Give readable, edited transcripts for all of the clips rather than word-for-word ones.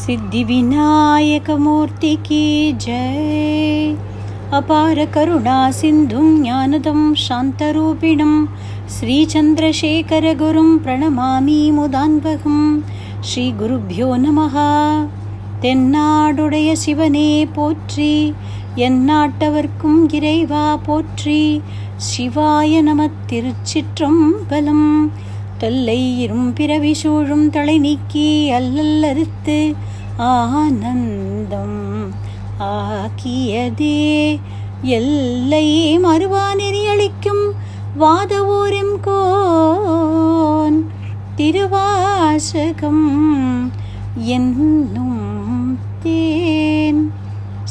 சித்தி விநாயக மூர்த்திக்கு ஜெய். அபார கருணா சிந்தும் ஞானதம் சாந்தரூபிணம் ஸ்ரீ சந்திரசேகர குரும் பிரணமாமி முதான்பகம். ஸ்ரீ குருப்யோ நமஹா. தென்னாடுடைய சிவனே போற்றி, எந்நாட்டவர்க்கும் இறைவா போற்றி. சிவாய நம. திருச்சிற்றம்பலம். தொல்லை இரும் பிறவி சூழும் தலை நீக்கி அல்லல்லறுத்து ஆனந்தம் ஆக்கியதே எல்லையே மறுவா நெறியளிக்கும் வாதவோரம் கோன் திருவாசகம் என்னும் தேன்.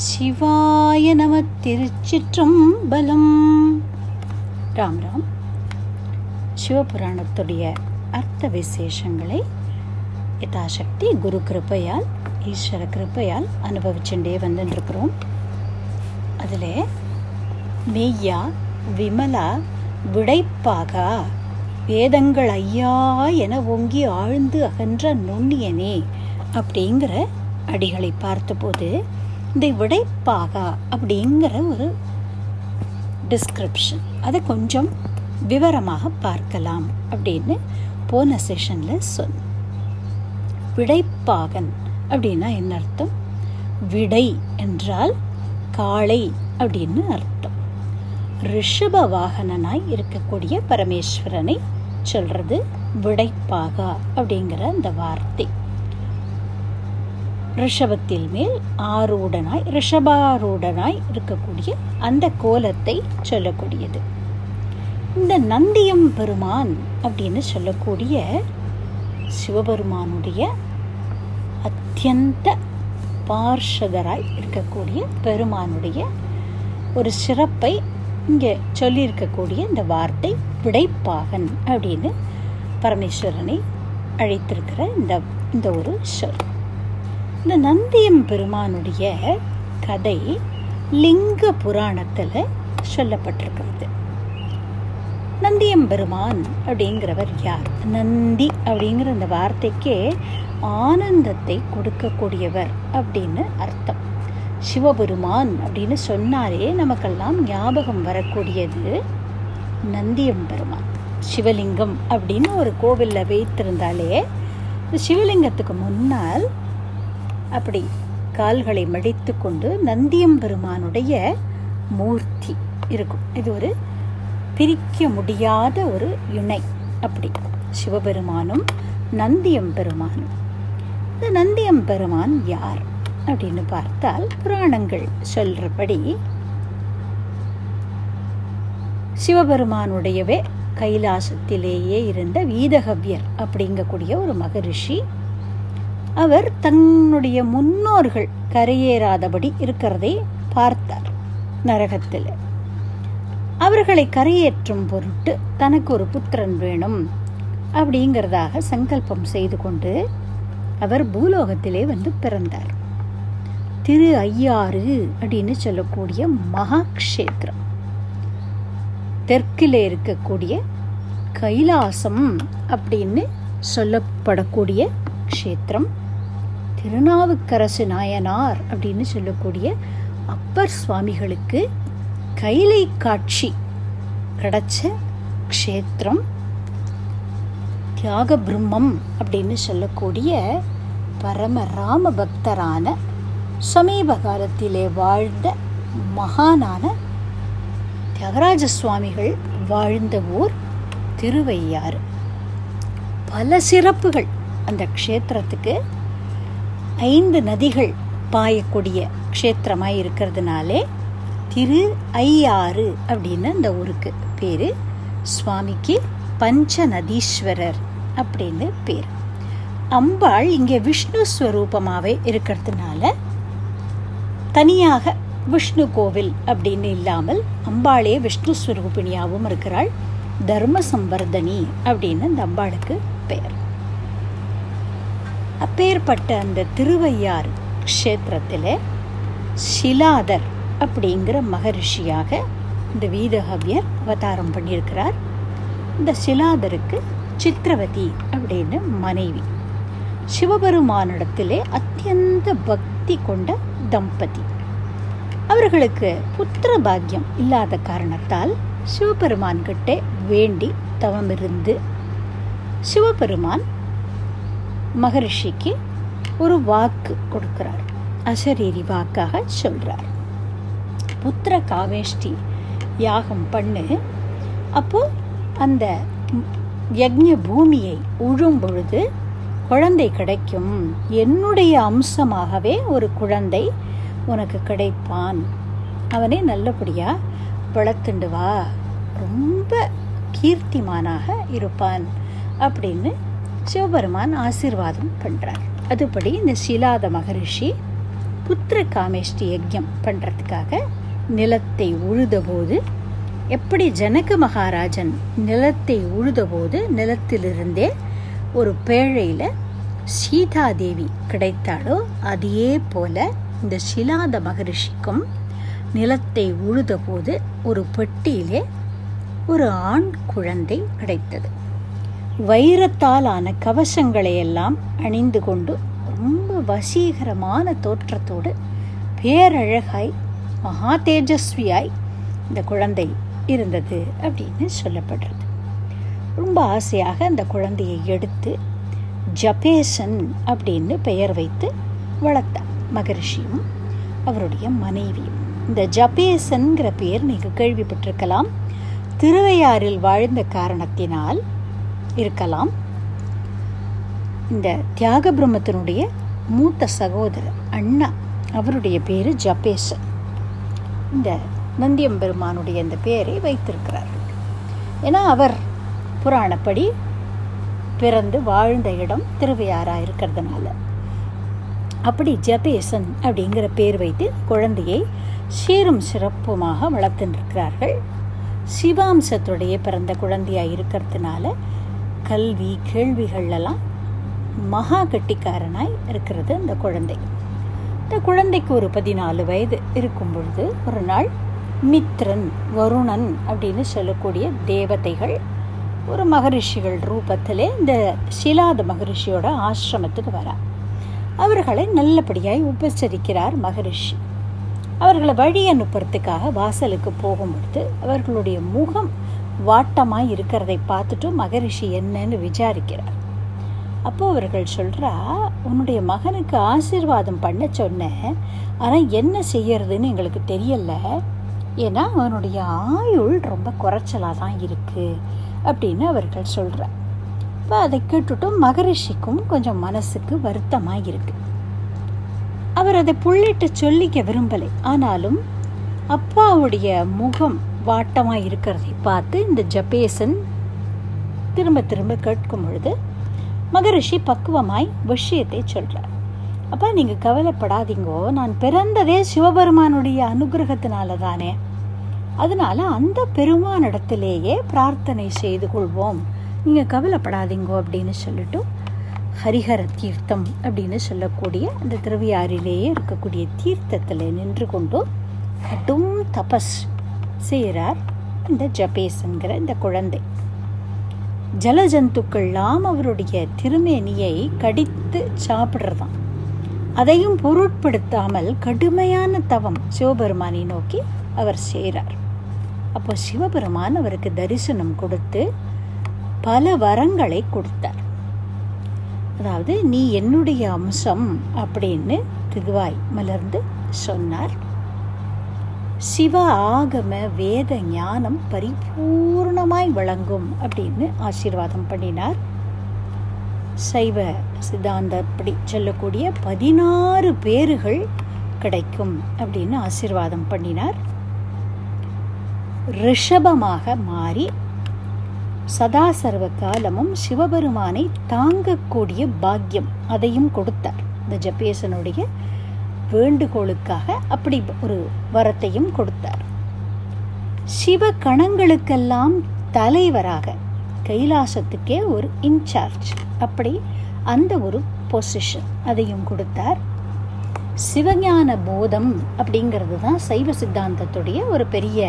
சிவாய நம. திருச்சிற்றம்பலம். ராம் ராம். சிவபுராணத்துடைய அர்த்த விசேஷங்களை யதாசக்தி குரு கிருப்பையால், ஈஸ்வர கிருப்பையால் அனுபவிச்சுட்டே வந்துட்டுருக்குறோம். அதில் மெய்யா, விமலா, விடைப்பாகா, வேதங்கள் ஐயா என ஓங்கி ஆழ்ந்து அகன்ற நுண்ணியனே அப்படிங்கிற அடிகளை பார்த்தபோது, இந்த விடைப்பாகா அப்படிங்கிற ஒரு டிஸ்கிரிப்ஷன் அதை கொஞ்சம் விவரமாக பார்க்கலாம் அப்படின்னு போன செஷனில் சொன்ன. விடைப்பாகன் அப்படின்னா என்ன அர்த்தம்? விடை என்றால் காளை அப்படின்னு அர்த்தம். ரிஷப வாகனனாய் இருக்கக்கூடிய பரமேஸ்வரனை சொல்றது விடைப்பாகா அப்படிங்கிற அந்த வார்த்தை. ரிஷபத்தில் மேல் ஆரூடனாய், ரிஷபாரூடனாய் இருக்கக்கூடிய அந்த கோலத்தை சொல்லக்கூடியது. இந்த நந்தியம்பெருமான் அப்படின்னு சொல்லக்கூடிய சிவபெருமானுடைய அத்தியந்த பார்ஷகராய் இருக்கக்கூடிய பெருமானுடைய ஒரு சிறப்பை இங்கே சொல்லியிருக்கக்கூடிய இந்த வார்த்தை விடைப்பாகன் அப்படின்னு பரமேஸ்வரனை அழைத்திருக்கிற இந்த ஒரு சொல். இந்த நந்தியம்பெருமானுடைய கதை லிங்க புராணத்தில் சொல்லப்பட்டிருக்கிறது. நந்தியம்பெருமான் அப்படிங்கிறவர் யார்? நந்தி அப்படிங்கிற அந்த வார்த்தைக்கே ஆனந்தத்தை கொடுக்கக்கூடியவர் அப்படின்னு அர்த்தம். சிவபெருமான் அப்படின்னு சொன்னாலே நமக்கெல்லாம் ஞாபகம் வரக்கூடியது நந்தியம்பெருமான். சிவலிங்கம் அப்படின்னு ஒரு கோவிலில் வைத்திருந்தாலே சிவலிங்கத்துக்கு முன்னால் அப்படி கால்களை மடித்து கொண்டு நந்தியம்பெருமானுடைய மூர்த்தி இருக்கும். இது ஒரு பிரிக்க முடியாத ஒரு இணை. அப்படி சிவபெருமானும் நந்தியம்பெருமானும். இந்த நந்தியம்பெருமான் யார் அப்படின்னு பார்த்தால், புராணங்கள் சொல்றபடி சிவபெருமானுடையவே கைலாசத்திலேயே இருந்த வீதகவ்யர் அப்படிங்கக்கூடிய ஒரு மகரிஷி. அவர் தன்னுடைய முன்னோர்கள் கரையேறாதபடி இருக்கிறதை பார்த்தார் நரகத்தில். அவர்களை கரையேற்றும் பொருட்டு தனக்கு ஒரு புத்திரன் வேணும் அப்படிங்கிறதாக சங்கல்பம் செய்து கொண்டு அவர் பூலோகத்திலே வந்து பிறந்தார். திருவையாறு அப்படின்னு சொல்லக்கூடிய மகாக்ஷேத்திரம், தெற்கிலே இருக்கக்கூடிய கைலாசம் அப்படின்னு சொல்லப்படக்கூடிய க்ஷேத்திரம். திருநாவுக்கரசு நாயனார் அப்படின்னு சொல்லக்கூடிய அப்பர் சுவாமிகளுக்கு கைலை காட்சி கிடைச்ச க்ஷேத்திரம். தியாகபிரம்மம் அப்படின்னு சொல்லக்கூடிய பரம ராம பக்தரான, சமீப காலத்திலே வாழ்ந்த மகானான தியாகராஜ சுவாமிகள் வாழ்ந்த ஊர் திருவையாறு. பல சிறப்புகள் அந்த க்ஷேத்திரத்துக்கு. 5 நதிகள் பாயக்கூடிய க்ஷேத்திரமாக இருக்கிறதுனாலே திருவையாறு அப்படின்னு அந்த ஊருக்கு பேர். சுவாமிக்கு பஞ்சநதீஸ்வரர் அப்படின்னு பேர். அம்பாள் இங்கே விஷ்ணு ஸ்வரூபமாகவே இருக்கிறதுனால தனியாக விஷ்ணு கோவில் அப்படின்னு இல்லாமல் அம்பாளே விஷ்ணு ஸ்வரூபிணியாகவும் இருக்கிறாள். தர்மசம்வர்தனி அப்படின்னு அந்த அம்பாளுக்கு பேர். அப்பேற்பட்ட அந்த திருவையாறு க்ஷேத்திரத்தில் சிலாதர் அப்படிங்கிற மகரிஷியாக இந்த வீதகவ்யர் அவதாரம் பண்ணியிருக்கிறார். இந்த சிலாதருக்கு சித்திரவதி அப்படின்னு மனைவி. சிவபெருமானிடத்திலே அத்தியந்த பக்தி கொண்ட தம்பதி. அவர்களுக்கு புத்திர பாக்கியம் இல்லாத காரணத்தால் சிவபெருமான்கிட்ட வேண்டி தவமிருந்து சிவபெருமான் மகரிஷிக்கு ஒரு வாக்கு கொடுக்கிறார். அசரீரி வாக்காக சொல்றார், புத்திர காவேஷ்டி யாகம் பண்ணு, அப்போ அந்த யஜ்ஞ பூமியை உழும் பொழுது குழந்தை கிடைக்கும், என்னுடைய அம்சமாகவே ஒரு குழந்தை உனக்கு கிடைப்பான், அவனே நல்லபடியா வளர்த்துண்டு வா, ரொம்ப கீர்த்திமானாக இருப்பான் அப்படின்னு சிவபெருமான் ஆசீர்வாதம் பண்ணுறார். அதுபடி இந்த சிலாத மகரிஷி புத்திர காமேஷ்டி யஜ்ஞம் பண்ணுறதுக்காக நிலத்தை உழுதபோது, எப்படி ஜனக மகாராஜன் நிலத்தை உழுதபோது நிலத்திலிருந்தே ஒரு பேழையில் சீதாதேவி கிடைத்தாலோ அதே போல இந்த சிலாத மகரிஷிக்கும் நிலத்தை உழுதபோது ஒரு பெட்டியிலே ஒரு ஆண் குழந்தை கிடைத்தது. வைரத்தால் ஆன கவசங்களை எல்லாம் அணிந்து கொண்டு ரொம்ப வசீகரமான தோற்றத்தோடு பேரழகாய் மகா தேஜஸ்வியாய் இந்த குழந்தை இருந்தது அப்படின்னு சொல்லப்படுறது. ரொம்ப ஆசையாக அந்த குழந்தையை எடுத்து ஜபேசன் அப்படின்னு பெயர் வைத்து வளர்த்தார் மகரிஷியும் அவருடைய மனைவியும். இந்த ஜபேசன்கிற பெயர் நீங்கள் கேள்விப்பட்டிருக்கலாம், திருவையாறில் வாழ்ந்த காரணத்தினால் இருக்கலாம். இந்த தியாகபிரம்மத்தினுடைய மூத்த சகோதரர் அண்ணா, அவருடைய பேரு ஜபேசன். இந்த நந்தியம்பெருமானுடைய இந்த பெயரை வைத்திருக்கிறார்கள். ஏன்னா அவர் புராணப்படி பிறந்து வாழ்ந்த இடம் திருவையாறா இருக்கிறதுனால அப்படி ஜபேசன் அப்படிங்கிற பேர் வைத்து குழந்தையை சீரும் சிறப்புமாக வளர்த்துருக்கிறார்கள். சிவாம்சத்துடைய பிறந்த குழந்தையாக இருக்கிறதுனால கல்வி கேள்விகள்லாம் மகா கட்டிக்காரனாய் இருக்கிறது அந்த குழந்தை. இந்த குழந்தைக்கு ஒரு 14 வயது இருக்கும் பொழுது ஒரு நாள் மித்ரன், வருணன் அப்படின்னு சொல்லக்கூடிய தேவதைகள் ஒரு மகரிஷிகள் ரூபத்திலே இந்த சிலாத மகரிஷியோட ஆசிரமத்துக்கு வரா. அவர்களை நல்லபடியாய் உபசரிக்கிறார் மகரிஷி. அவர்களை வழி அனுப்புறதுக்காக வாசலுக்கு போகும்பொழுது அவர்களுடைய முகம் வாட்டமாக இருக்கிறதை பார்த்துட்டு மகரிஷி என்னன்னு விசாரிக்கிறார். அப்போ அவர்கள் சொல்கிறா, உன்னுடைய மகனுக்கு ஆசீர்வாதம் பண்ண சொன்னேன், ஆனால் என்ன செய்யறதுன்னு எங்களுக்கு தெரியலை, ஏன்னா அவனுடைய ஆயுள் ரொம்ப குறைச்சலாக தான் இருக்குது அப்படின்னு அவர்கள் சொல்கிறார். இப்போ அதை கேட்டுட்டும் மகரிஷிக்கும் கொஞ்சம் மனசுக்கு வருத்தமாக இருக்குது. அவர் அதை புள்ளிட்டு சொல்லிக்க விரும்பலை. ஆனாலும் அப்பாவுடைய முகம் வாட்டமாக இருக்கிறதை பார்த்து இந்த ஜபேசன் திரும்ப திரும்ப கேட்கும் பொழுது மகரிஷி பக்குவமாய் விஷயத்தை சொல்கிறார். அப்போ நீங்கள் கவலைப்படாதீங்கோ, நான் பிறந்ததே சிவபெருமானுடைய அனுகிரகத்தினால தானே, அதனால் அந்த பெருமானிடத்திலேயே பிரார்த்தனை செய்து கொள்வோம், நீங்கள் கவலைப்படாதீங்கோ அப்படின்னு சொல்லிட்டு ஹரிஹர தீர்த்தம் அப்படின்னு சொல்லக்கூடிய அந்த திருவையாறிலேயே இருக்கக்கூடிய தீர்த்தத்தில் நின்று கொண்டு கடும் தபஸ் செய்கிறார் இந்த ஜபேசன்கிற இந்த குழந்தை. ஜலஜந்துக்கள்லாம் அவருடைய திருமேனியை கடித்து சாப்பிட்றதான். அதையும் பொருட்படுத்தாமல் கடுமையான தவம் சிவபெருமானை நோக்கி அவர் செய்கிறார். அப்போ சிவபெருமான் அவருக்கு தரிசனம் கொடுத்து பல வரங்களை கொடுத்தார். அதாவது நீ என்னுடைய அம்சம் அப்படின்னு திருவாய் மலர்ந்து சொன்னார். சிவ ஆகம வேத ஞானம் பரிபூர்ணமாய் வழங்கும் அப்படின்னு ஆசீர்வாதம் பண்ணினார். சைவ சித்தாந்தப்படி சொல்லக்கூடிய 16 பேர்கள் கிடைக்கும் அப்படின்னு ஆசீர்வாதம் பண்ணினார். ரிஷபமாக மாறி சதா சர்வ காலமும் சிவபெருமானை தாங்கக்கூடிய பாக்கியம் அதையும் கொடுத்தார். இந்த ஜபேசனுடைய வேண்டுகோளுக்காக அப்படி ஒரு வரத்தையும் கொடுத்தார். சிவ கணங்களுக்கெல்லாம் தலைவராக கைலாசத்துக்கே ஒரு இன்சார்ஜ் அப்படி அந்த ஒரு பொசிஷன் அதையும் கொடுத்தார். சிவஞான போதம் அப்படிங்கிறது தான் சைவ சித்தாந்தத்துடைய ஒரு பெரிய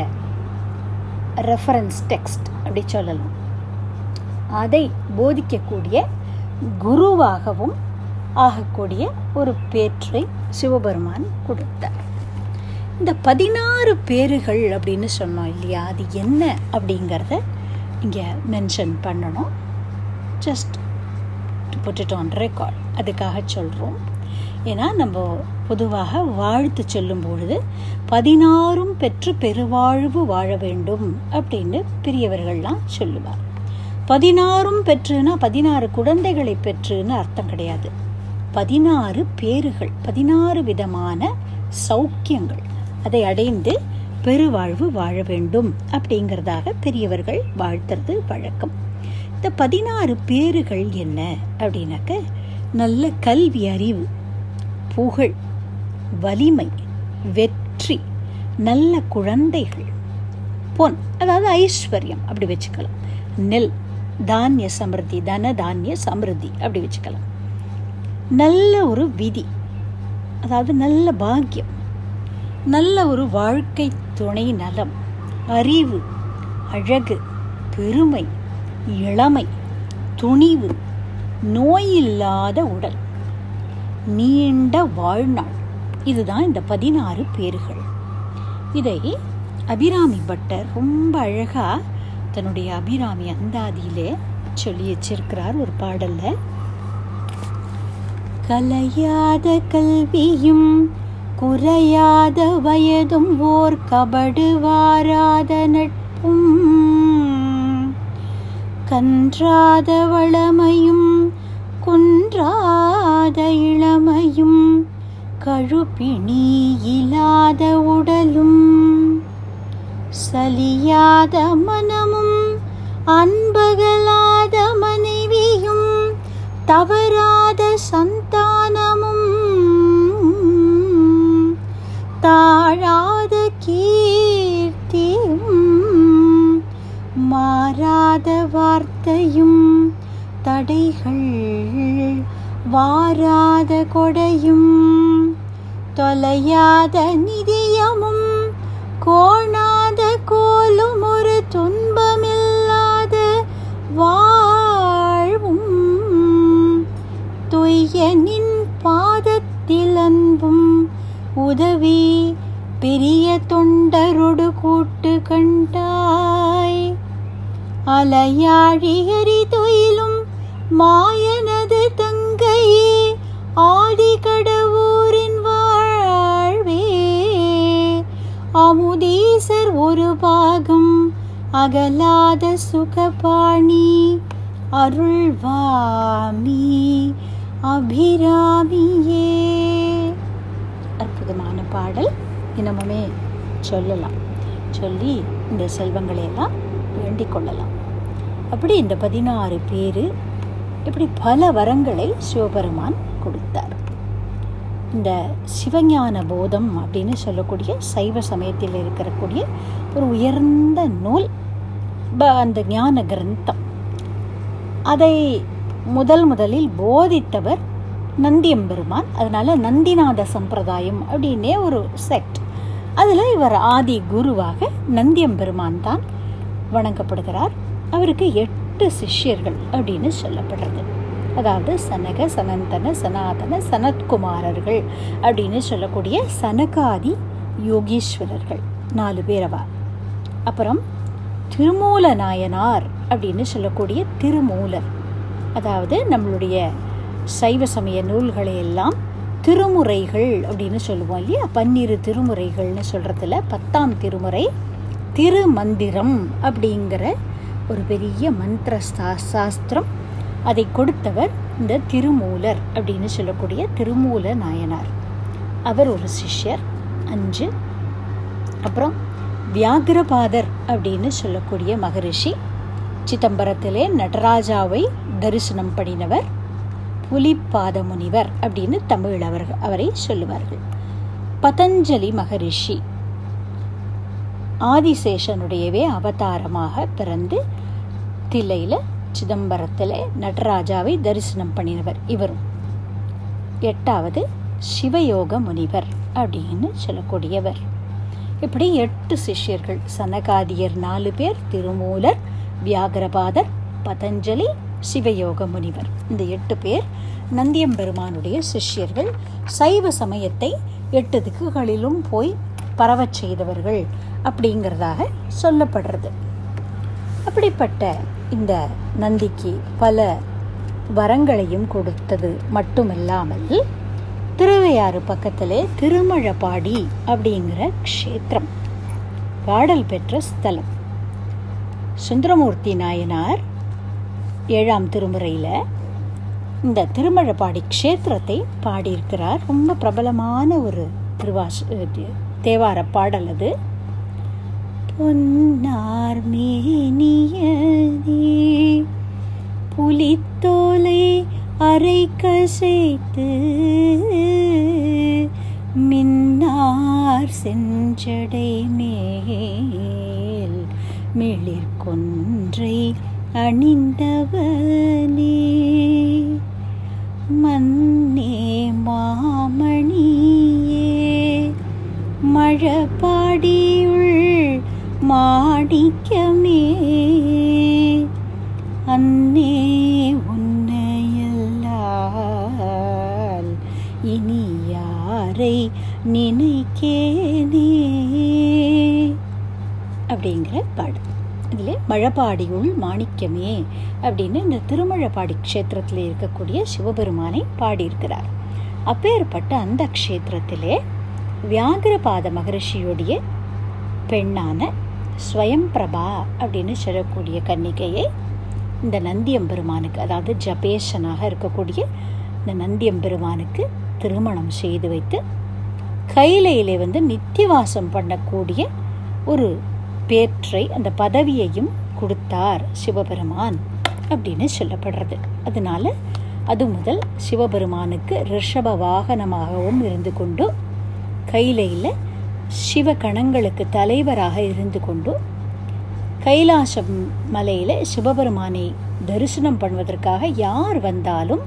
ரெஃபரன்ஸ் டெக்ஸ்ட் அப்படி சொல்லலாம். அதை போதிக்கக்கூடிய குருவாகவும் ஆகக்கூடிய ஒரு பேற்றை சிவபெருமான் கொடுத்தார். இந்த 16 பேர்கள் அப்படின்னு சொன்னோம் இல்லையா, அது என்ன அப்படிங்கிறத இங்கே மென்ஷன் பண்ணணும். Just to put it on record, அதுக்காக சொல்கிறோம். ஏன்னா நம்ம பொதுவாக வாழ்த்து சொல்லும் பொழுது 16 பெற்று பெருவாழ்வு வாழ வேண்டும் அப்படின்னு பெரியவர்கள்லாம் சொல்லுவார். 16 பெற்றுன்னா 16 குழந்தைகளை பெற்றுன்னு அர்த்தம் கிடையாது. 16 பேறுகள், 16 விதமான சௌக்கியங்கள், அதை அடைந்து பெருவாழ்வு வாழ வேண்டும் அப்படிங்கிறதாக பெரியவர்கள் வாழ்த்துறது வழக்கம். இந்த 16 பேறுகள் என்ன அப்படின்னாக்க, நல்ல கல்வி அறிவு, புகழ், வலிமை, வெற்றி, நல்ல குழந்தைகள், பொன் அதாவது ஐஸ்வர்யம் அப்படி வச்சுக்கலாம், நெல், தானிய சமிருத்தி, தன தானிய சமிருத்தி அப்படி வச்சுக்கலாம், நல்ல ஒரு விதி அதாவது நல்ல பாக்கியம், நல்ல ஒரு வாழ்க்கை துணை நலம், அறிவு, அழகு, பெருமை, இளமை, துணிவு, நோயில்லாத உடல், நீண்ட வாழ்நாள். இதுதான் இந்த 16 பேர்கள். இதை அபிராமி பட்டர் ரொம்ப அழகாக தன்னுடைய அபிராமி அந்தாதியிலே சொல்லி வச்சிருக்கிறார் ஒரு பாடல்ல. கலையாத கல்வியும் குறையாத வயதும் ஓர் கபடு வாராத நட்பும் கன்றாத வளமையும் குன்றாத இளமையும் கழுப்பிணி இல்லாத உடலும் சலியாத மனமும் அன்பகலாத மனைவியும் தவறாத சந்தானமும் தாழாத கீர்த்தியும் மாறாத வார்த்தையும் தடைகள் வாராத கொடையும் தொலையாத நிதியமும் கோணாத கோலும் ஒரு துன்பமில்லாத வாழ்வும் துய்யனின் பாதத்தில் அன்பும் உதவி பெரிய தொண்டரோடு கூட்டு கண்டாய் அலையாழியறி தொயிலும் மாயனது தங்கையே ஆதி கடவுரின் வாழ்வே அமுதீசர் ஒரு பாகம் அகலாத சுகபாணி அருள்வாமி அபிராமியே. அற்புதமான பாடல். இனமுமே சொல்லலாம், சொல்லி இந்த செல்வங்களையெல்லாம் வேண்டிக் கொள்ளலாம். அப்படி இந்த 16 பேர் இப்படி பல வரங்களை சிவபெருமான் கொடுத்தார். இந்த சிவஞான போதம் அப்படின்னு சொல்லக்கூடிய சைவ சமயத்தில் இருக்கக்கூடிய ஒரு உயர்ந்த நூல், அந்த ஞான கிரந்தம். அதை முதலில் போதித்தவர் நந்தியம்பெருமான். அதனால நந்திநாத சம்பிரதாயம் அப்படின்னே ஒரு செக்ட். அதில் இவர் ஆதி குருவாக நந்தியம்பெருமான் தான் வணங்கப்படுகிறார். அவருக்கு 8 சிஷ்யர்கள் அப்படின்னு சொல்லப்படுறது. அதாவது சனக, சனந்தன, சனாதன, சனத்குமாரர்கள் அப்படின்னு சொல்லக்கூடிய சனகாதி யோகீஸ்வரர்கள் 4 பேரவா. அப்புறம் திருமூல நாயனார் அப்படின்னு சொல்லக்கூடிய திருமூலர், அதாவது நம்மளுடைய சைவ சமய நூல்களை எல்லாம் திருமுறைகள் அப்படின்னு சொல்லுவோம் இல்லையா, 12 திருமுறைகள்னு சொல்கிறதுல 10ஆம் திருமுறை திருமந்திரம் அப்படிங்கிற ஒரு பெரிய மந்திர சாஸ்திரம், அதை கொடுத்தவர் இந்த திருமூலர் அப்படின்னு சொல்லக்கூடிய திருமூல நாயனார். அவர் ஒரு சிஷ்யர் 5. அப்புறம் வியாக்ரபாதர் அப்படின்னு சொல்லக்கூடிய மகரிஷி, சிதம்பரத்திலே நடராஜாவை தரிசனம் பண்ணினவர், புலிப்பாத முனிவர் அப்படின்னு தமிழ் அவரை சொல்லுவார்கள். பதஞ்சலி மகரிஷி ஆதிசேஷனுடையவே அவதாரமாக பிறந்து தில்லையில் சிதம்பரத்தில் நடராஜாவை தரிசனம் பண்ணினவர் இவரும். 8வது சிவயோக முனிவர் அப்படின்னு சொல்லக்கூடியவர். இப்படி 8 சிஷ்யர்கள், சனகாதியர் 4 பேர், திருமூலர், வியாகரபாதர், பதஞ்சலி, சிவயோக முனிவர், இந்த 8 பேர் நந்தியம்பெருமானுடைய சிஷ்யர்கள் சைவ சமயத்தை 8 திக்குகளிலும் போய் பரவச் செய்தவர்கள் அப்படிங்கிறதாக சொல்லப்படுறது. அப்படிப்பட்ட இந்த நந்திக்கு பல வரங்களையும் கொடுத்தது மட்டுமில்லாமல் திருவையாறு பக்கத்திலே திருமழப்பாடி அப்படிங்கிற க்ஷேத்திரம் பாடல் பெற்ற ஸ்தலம். சுந்தரமூர்த்தி நாயனார் 7ஆம் திருமுறையில் இந்த திருமழப்பாடி க்ஷேத்திரத்தை பாடியிருக்கிறார். ரொம்ப பிரபலமான ஒரு தேவார பாடல் அது. பொன்னார் மேனியனே புலித்தோலை அரை கசைத்து மின்னார் செஞ்சடை மேல் மிளிர்கொன்றை அணிந்தவனே மன்னே மாமணியே மழப்பாடியுள் மாணிக்கமே அன்னே உன்னையல்லால் இனி யாரை நினைக்கேனே அப்படிங்கிற பாடல். இதில் மழப்பாடியுள் மாணிக்கமே அப்படின்னு இந்த திருமழப்பாடி க்ஷேத்திரத்தில் இருக்கக்கூடிய சிவபெருமானை பாடியிருக்கிறார். அப்பேற்பட்ட அந்த க்ஷேத்திரத்திலே வியாக்ரபாத மகரிஷியுடைய பெண்ணான ஸ்வயம்பிரபா அப்படின்னு சொல்லக்கூடிய கன்னிகையை இந்த நந்தியம்பெருமானுக்கு, அதாவது ஜபேசனாக இருக்கக்கூடிய இந்த நந்தியம்பெருமானுக்கு திருமணம் செய்து வைத்து கைலையிலே நித்தியவாசம் பண்ணக்கூடிய ஒரு பேற்றை, அந்த பதவியையும் கொடுத்தார் சிவபெருமான் அப்படின்னு சொல்லப்படுறது. அதனால அது முதல் சிவபெருமானுக்கு ரிஷப வாகனமாகவும் இருந்து கொண்டு கைலையில் சிவகணங்களுக்கு தலைவராக இருந்து கொண்டு கைலாசம் மலையில் சிவபெருமானை தரிசனம் பண்ணுவதற்காக யார் வந்தாலும்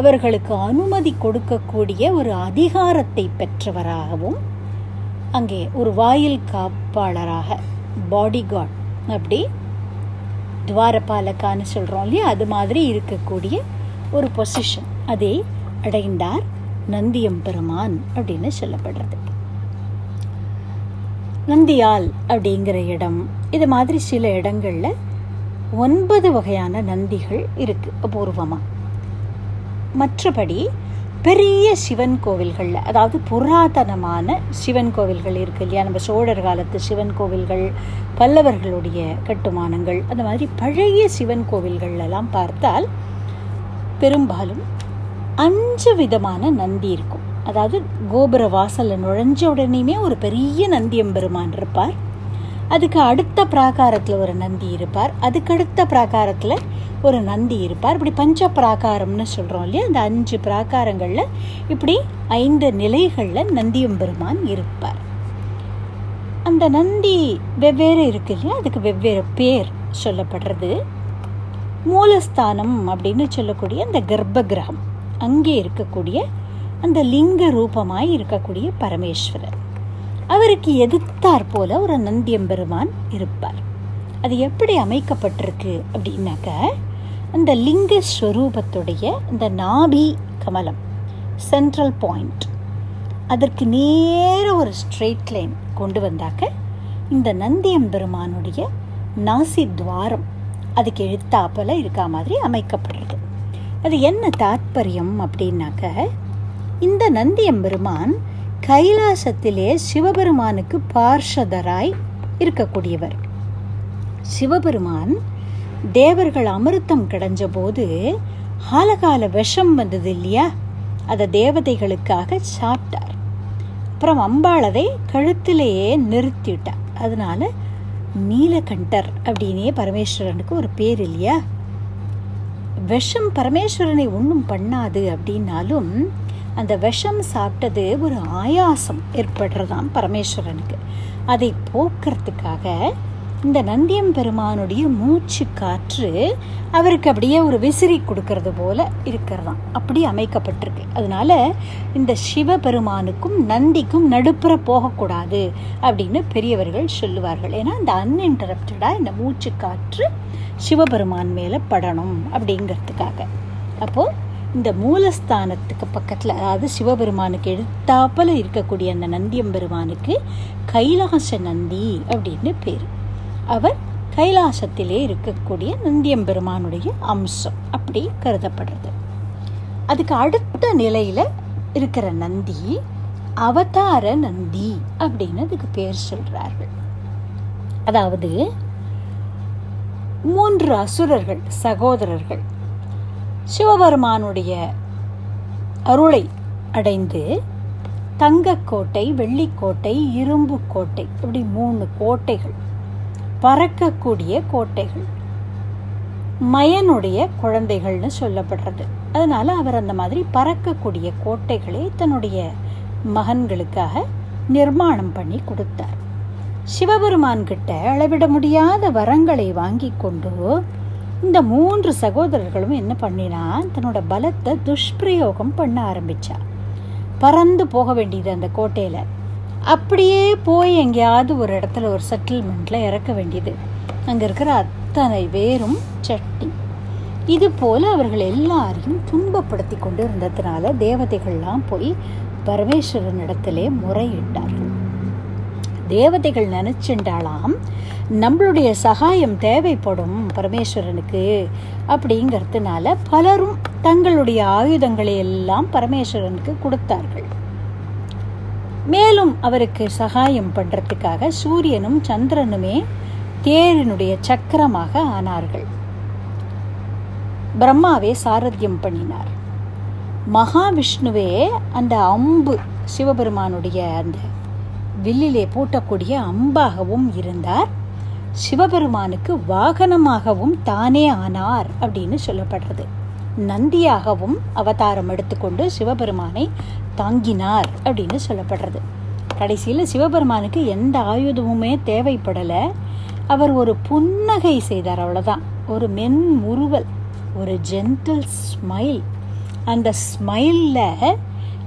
அவர்களுக்கு அனுமதி கொடுக்கக்கூடிய ஒரு அதிகாரத்தை பெற்றவராகவும், அங்கே ஒரு வாயில் காப்பாளராக பாடிகார்ட், அப்படி துவாரபாலக்கான்னு சொல்கிறோம் இல்லையா, அது மாதிரி இருக்கக்கூடிய ஒரு பொசிஷன் அதை அடைந்தார் நந்தியம்பெருமான் அப்படின்னு சொல்லப்படுறது. நந்தியால் அப்படிங்கிற இடம், இது மாதிரி சில இடங்களில் 9 வகையான நந்திகள் இருக்குது அபூர்வமாக. மற்றபடி பெரிய சிவன் கோவில்களில், அதாவது புராதனமான சிவன் கோவில்கள் இருக்குது இல்லையா, நம்ம சோழர் காலத்து சிவன் கோவில்கள், பல்லவர்களுடைய கட்டுமானங்கள், அந்த மாதிரி பழைய சிவன் கோவில்கள்லாம் பார்த்தால் பெரும்பாலும் 5 விதமான நந்தி இருக்கும். அதாவது கோபுர வாசலில் நுழைஞ்ச உடனேயுமே ஒரு பெரிய நந்தியம்பெருமான் இருப்பார். அதுக்கு அடுத்த பிராகாரத்தில் ஒரு நந்தி இருப்பார். அதுக்கடுத்த பிராகாரத்தில் ஒரு நந்தி இருப்பார். இப்படி பஞ்ச பிராகாரம்னு சொல்கிறோம் இல்லையா, அந்த 5 பிராகாரங்களில் இப்படி 5 நிலைகளில் நந்தியம்பெருமான் இருப்பார். அந்த நந்தி வெவ்வேறு இருக்கு இல்லையா, அதுக்கு வெவ்வேறு பேர் சொல்லப்படுறது. மூலஸ்தானம் அப்படின்னு சொல்லக்கூடிய அந்த கர்ப்ப கிரகம், அங்கே இருக்கக்கூடிய அந்த லிங்க ரூபமாய் இருக்கக்கூடிய பரமேஸ்வரர், அவருக்கு எதிர்த்தார் போல ஒரு நந்தியம்பெருமான் இருப்பார். அது எப்படி அமைக்கப்பட்டிருக்கு அப்படின்னாக்க, அந்த லிங்க ஸ்வரூபத்துடைய அந்த நாபி கமலம் சென்ட்ரல் பாயிண்ட், அதற்கு நேர ஒரு ஸ்ட்ரெயிட் லைன் கொண்டு வந்தாக்க இந்த நந்தியம்பெருமானுடைய நாசி துவாரம் அதுக்கு எழுத்தாப்பல இருக்கா மாதிரி அமைக்கப்படுறது. அது என்ன தாற்பயம் அப்படின்னாக்க, இந்த நந்தியம்பெருமான் கைலாசத்திலே சிவபெருமானுக்கு பார்ஷதராய் இருக்கக்கூடியவர். சிவபெருமான் தேவர்கள் அமிர்தம் கிடைஞ்ச போது காலகால விஷம் வந்தது இல்லையா, அதை தேவதைகளுக்காக சாப்பிட்டார். அப்புறம் அம்பாளதை கழுத்திலேயே நிறுத்திட்டார். அதனால நீலகண்டர் அப்படின்னே பரமேஸ்வரனுக்கு ஒரு பேர் இல்லையா. விஷம் பரமேஸ்வரனை ஒன்றும் பண்ணாது அப்படின்னாலும் அந்த விஷம் சாப்பிட்டது ஒரு ஆயாசம் ஏற்படுறதான் பரமேஸ்வரனுக்கு. அதை போக்குறதுக்காக இந்த நந்தியம்பெருமானுடைய மூச்சு காற்று அவருக்கு அப்படியே ஒரு விசிறி கொடுக்கறது போல இருக்கிறதாம். அப்படி அமைக்கப்பட்டிருக்கு. அதனால இந்த சிவபெருமானுக்கும் நந்திக்கும் நடுப்புற போகக்கூடாது அப்படின்னு பெரியவர்கள் சொல்லுவார்கள். ஏன்னா இந்த அன்இன்டரப்டடாக இந்த மூச்சு காற்று சிவபெருமான் மேலே படணும் அப்படிங்கிறதுக்காக. அப்போது இந்த மூலஸ்தானத்துக்கு பக்கத்தில், அதாவது சிவபெருமானுக்கு எழுத்தாப்பில் இருக்கக்கூடிய அந்த நந்தியம்பெருமானுக்கு கைலாச நந்தி அப்படின்னு பேர். அவர் கைலாசத்திலே இருக்கக்கூடிய நந்தியம்பெருமானுடைய அம்சம் அப்படி கருதப்படுறது. அதுக்கு அடுத்த நிலையில் இருக்கிற நந்தி அவதார நந்தி அப்படின்னு அதுக்கு பேர் சொல்கிறார்கள். அதாவது மூன்று அசுரர்கள் சகோதரர்கள் சிவபெருமானுடைய அருளை அடைந்து தங்கக்கோட்டை, வெள்ளிக்கோட்டை, இரும்பு கோட்டை, இப்படி மூணு கோட்டைகள், பறக்கக்கூடிய கோட்டைகள், மயனுடைய குழந்தைகள்னு சொல்லப்படுறது. அதனால் அவர் அந்த மாதிரி பறக்கக்கூடிய கோட்டைகளை தன்னுடைய மகன்களுக்காக நிர்மாணம் பண்ணி கொடுத்தார். சிவபெருமான்கிட்ட அளவிட முடியாத வரங்களை வாங்கி கொண்டு இந்த மூன்று சகோதரர்களும் என்ன பண்ணினா, தன்னோட பலத்தை துஷ்பிரயோகம் பண்ண ஆரம்பித்தா. பறந்து போக வேண்டியது அந்த கோட்டையில், அப்படியே போய் எங்கேயாவது ஒரு இடத்துல ஒரு செட்டில்மெண்ட்டில் இறக்க வேண்டியது, அங்கே இருக்கிற அத்தனை பேரும் சட்டி. இது போல் அவர்கள் எல்லாரையும் துன்பப்படுத்தி கொண்டு இருந்ததுனால தேவதைகள்லாம் போய் பரமேஸ்வரன் இடத்திலே முறையிட்டார்கள். தேவதைகள் நினச்சின்றாலாம் நம்மளுடைய சகாயம் தேவைப்படும் பரமேஸ்வரனுக்கு அப்படிங்கிறதுனால பலரும் தங்களுடைய ஆயுதங்களை எல்லாம் பரமேஸ்வரனுக்கு கொடுத்தார்கள். மேலும் அவருக்கு சகாயம் பண்ணுறதுக்காக சூரியனும் சந்திரனுமே தேரினுடைய சக்கரமாக ஆனார்கள். பிரம்மாவே சாரத்தியம் பண்ணினார். மகாவிஷ்ணுவே அந்த அம்பு சிவபெருமானுடைய அந்த வில்லிலே பூட்டக்கூடிய அம்பாகவும் இருந்தார். சிவபெருமானுக்கு வாகனமாகவும் தானே ஆனார் அப்படின்னு சொல்லப்படுறது. நந்தியாகவும் அவதாரம் எடுத்துக்கொண்டு சிவபெருமானை தாங்கினார் அப்படின்னு சொல்லப்படுறது. கடைசியில் சிவபெருமானுக்கு எந்த ஆயுதமுமே தேவைப்படலை. அவர் ஒரு புன்னகை செய்தார், அவ்வளோதான். ஒரு மென் உருவல், ஒரு ஜென்டில் ஸ்மைல். அந்த ஸ்மைலில்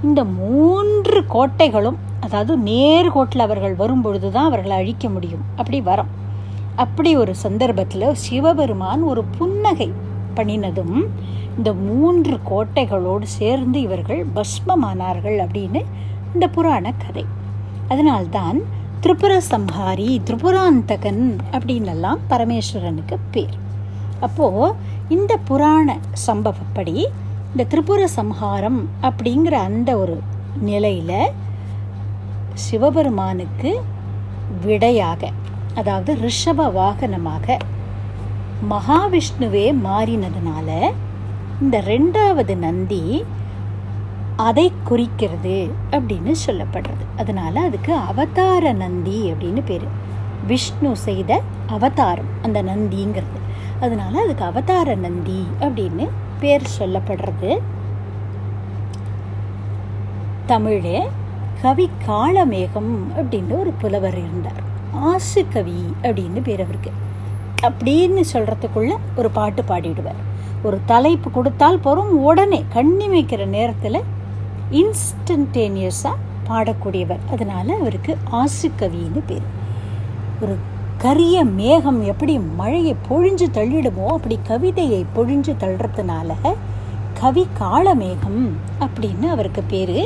இந்த மூன்று கோட்டைகளும், அதாவது நேர்கோட்டில் அவர்கள் வரும்பொழுது தான் அவர்களை அழிக்க முடியும், அப்படி வரும். அப்படி ஒரு சந்தர்ப்பத்தில் சிவபெருமான் ஒரு புன்னகை பண்ணினதும் இந்த மூன்று கோட்டைகளோடு சேர்ந்து இவர்கள் பஸ்மமானார்கள் அப்படின்னு இந்த புராண கதை. அதனால்தான் திரிபுர சம்ஹாரி, திரிபுராந்தகன் அப்படின்னெல்லாம் பரமேஸ்வரனுக்கு பேர். அப்போது இந்த புராண சம்பவப்படி இந்த திரிபுர சம்ஹாரம் அப்படிங்கிற அந்த ஒரு நிலையில் சிவபெருமானுக்கு விடையாக, அதாவது ரிஷப வாகனமாக மகாவிஷ்ணுவே மாறினதுனால இந்த ரெண்டாவது நந்தி அதை குறிக்கிறது அப்படின்னு சொல்லப்படுறது. அதனால அதுக்கு அவதார நந்தி அப்படின்னு பேர். விஷ்ணு செய்த அவதாரம் அந்த நந்திங்கிறது, அதனால அதுக்கு அவதார நந்தி அப்படின்னு பேர் சொல்லப்படுறது. தமிழே கவி காலமேகம் அப்படின்னு ஒரு புலவர் இருந்தார். ஆசு கவி அப்படின்னு பேர் அவருக்கு. அப்படின்னு சொல்கிறதுக்குள்ள ஒரு பாட்டு பாடிடுவார். ஒரு தலைப்பு கொடுத்தால் போகிறோம், உடனே கண்ணிமைக்கிற நேரத்தில் இன்ஸ்டன்டேனியஸாக பாடக்கூடியவர். அதனால் அவருக்கு ஆசு கவின்னு பேர். ஒரு கரிய மேகம் எப்படி மழையை பொழிஞ்சு தள்ளிடுமோ அப்படி கவிதையை பொழிஞ்சு தள்ளுறதுனால கவி காலமேகம் அப்படின்னு அவருக்கு பேர்.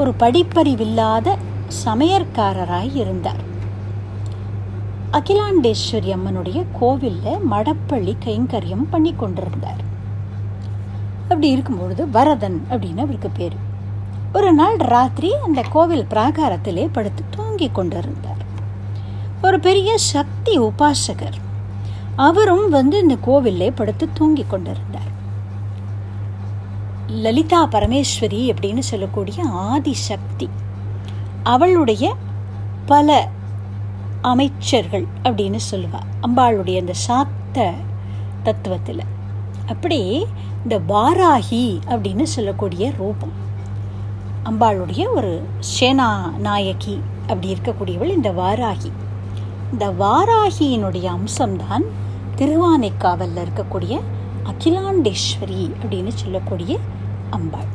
ஒரு படிப்பறிவில்லாத சமையற்காரராய் இருந்தார். அகிலாண்டேஸ்வரி அம்மனுடைய கோவிலில் மடப்பள்ளி கைங்கரியம் பண்ணி கொண்டிருந்தார். அப்படி இருக்கும்பொழுது வரதன் அப்படின்னு அவருக்கு பேர். ஒரு நாள் ராத்திரி அந்த கோவில் பிராகாரத்திலே படுத்து தூங்கி கொண்டிருந்தார். ஒரு பெரிய சக்தி உபாசகர் அவரும் இந்த கோவிலே படுத்து தூங்கி கொண்டிருந்தார். லலிதா பரமேஸ்வரி அப்படின்னு சொல்லக்கூடிய ஆதிசக்தி, அவளுடைய பல அமைச்சர்கள் அப்படின்னு சொல்லுவாள் அம்பாளுடைய அந்த சாத்த தத்துவத்தில். அப்படி இந்த வாராகி அப்படின்னு சொல்லக்கூடிய ரூபம் அம்பாளுடைய ஒரு சேனா நாயகி, அப்படி இருக்கக்கூடியவள் இந்த வாராகி. இந்த வாராகியினுடைய அம்சம்தான் திருவானைக்காவலில் இருக்கக்கூடிய அகிலாண்டேஸ்வரி அப்படின்னு சொல்லக்கூடிய அம்பாள்.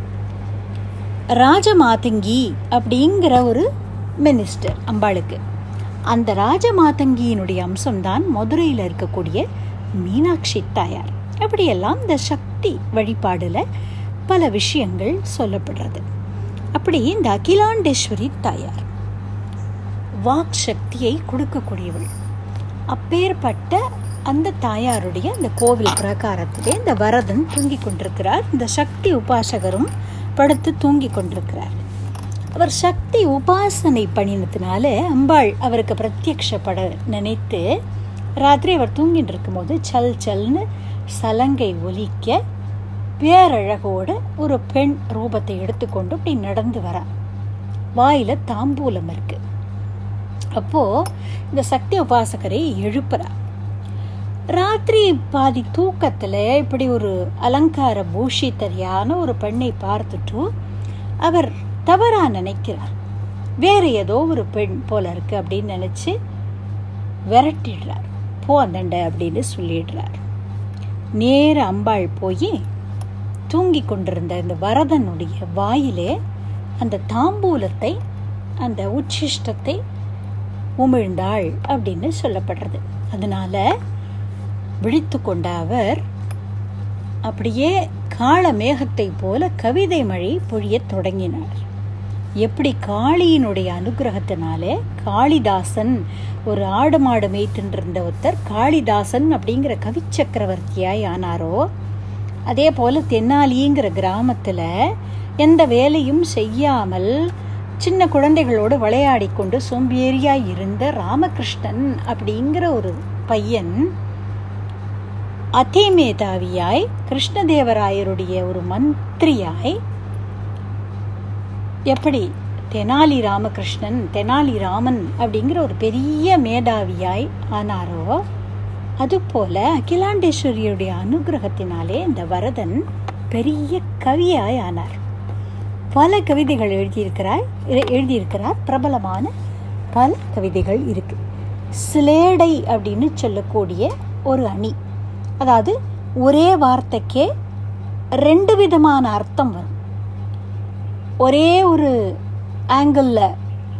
ராஜமாதங்கி அப்படிங்கிற ஒரு மினிஸ்டர் அம்பாளுக்கு. அந்த ராஜமாதங்கியினுடைய அம்சம்தான் மதுரையில் இருக்கக்கூடிய மீனாட்சி தாயார். அப்படியெல்லாம் இந்த சக்தி வழிபாடில் பல விஷயங்கள் சொல்லப்படுறது. அப்படி இந்த அகிலாண்டேஸ்வரி தாயார் வாக் சக்தியை கொடுக்கக்கூடியவள். அப்பேற்பட்ட அந்த தாயாருடைய இந்த கோவில் பிரகாரத்திலே இந்த வரதன் தூங்கி கொண்டிருக்கிறார். இந்த சக்தி உபாசகரும் படுத்து தூங்கி கொண்டிருக்கிறார். அவர் சக்தி உபாசனை பண்ணினதுனால அம்பாள் அவருக்கு பிரத்யக்ஷப்பட நினைத்து ராத்திரி அவர் தூங்கிட்டு இருக்கும்போது சல் சல்னு சலங்கை ஒலிக்க பேரழகோடு ஒரு பெண் ரூபத்தை எடுத்துக்கொண்டு இப்படி நடந்து வரார். வாயில தாம்பூலம் இருக்கு. அப்போது இந்த சக்தி உபாசகரை எழுப்புறார். ராத்திரி பாதி தூக்கத்தில் இப்படி ஒரு அலங்கார பூஷித்தரியான ஒரு பெண்ணை பார்த்துட்டு அவர் தவறாக நினைக்கிறார். வேறு ஏதோ ஒரு பெண் போல இருக்கு அப்படின்னு நினச்சி விரட்டிடுறார். போ அந்தண்ட அப்படின்னு சொல்லிடுறார். நேர அம்பாள் போய் தூங்கி கொண்டிருந்த இந்த வரதனுடைய வாயிலே அந்த தாம்பூலத்தை, அந்த உச்சிஷ்டத்தை உமிழ்ந்தாள் அப்படின்னு சொல்லப்படுறது. அதனால விழித்து கொண்ட அவர் அப்படியே காலமேகத்தை போல கவிதை மழை பொழிய தொடங்கினார். எப்படி காளியினுடைய அனுகிரகத்தினாலே காளிதாசன், ஒரு ஆடு மாடு மேய்த்தின்றிருந்த ஒருத்தர் காளிதாசன் அப்படிங்கிற கவி சக்கரவர்த்தியாய் ஆனாரோ, அதே போல் தென்னாலிங்கிற கிராமத்தில் எந்த வேலையும் செய்யாமல் சின்ன குழந்தைகளோடு விளையாடி கொண்டு சோம்பேறியாய் இருந்த ராமகிருஷ்ணன் அப்படிங்கிற ஒரு பையன் அதிமேதாவியாய் கிருஷ்ணதேவராயருடைய ஒரு மந்திரியாய் எப்படி தெனாலிராமன் அப்படிங்கிற ஒரு பெரிய மேதாவியாய் ஆனாரோ, அதுபோல அகிலாண்டேஸ்வரியுடைய அனுகிரகத்தினாலே இந்த வரதன் பெரிய கவியாய் ஆனார். பல கவிதைகள் எழுதியிருக்கிறார். பிரபலமான பல கவிதைகள் இருக்கு. சிலேடை அப்படின்னு சொல்லக்கூடிய ஒரு அணி, அதாவது ஒரே வார்த்தைக்கே ரெண்டு விதமான அர்த்தம் வரும். ஒரே ஒரு ஆங்கிளில்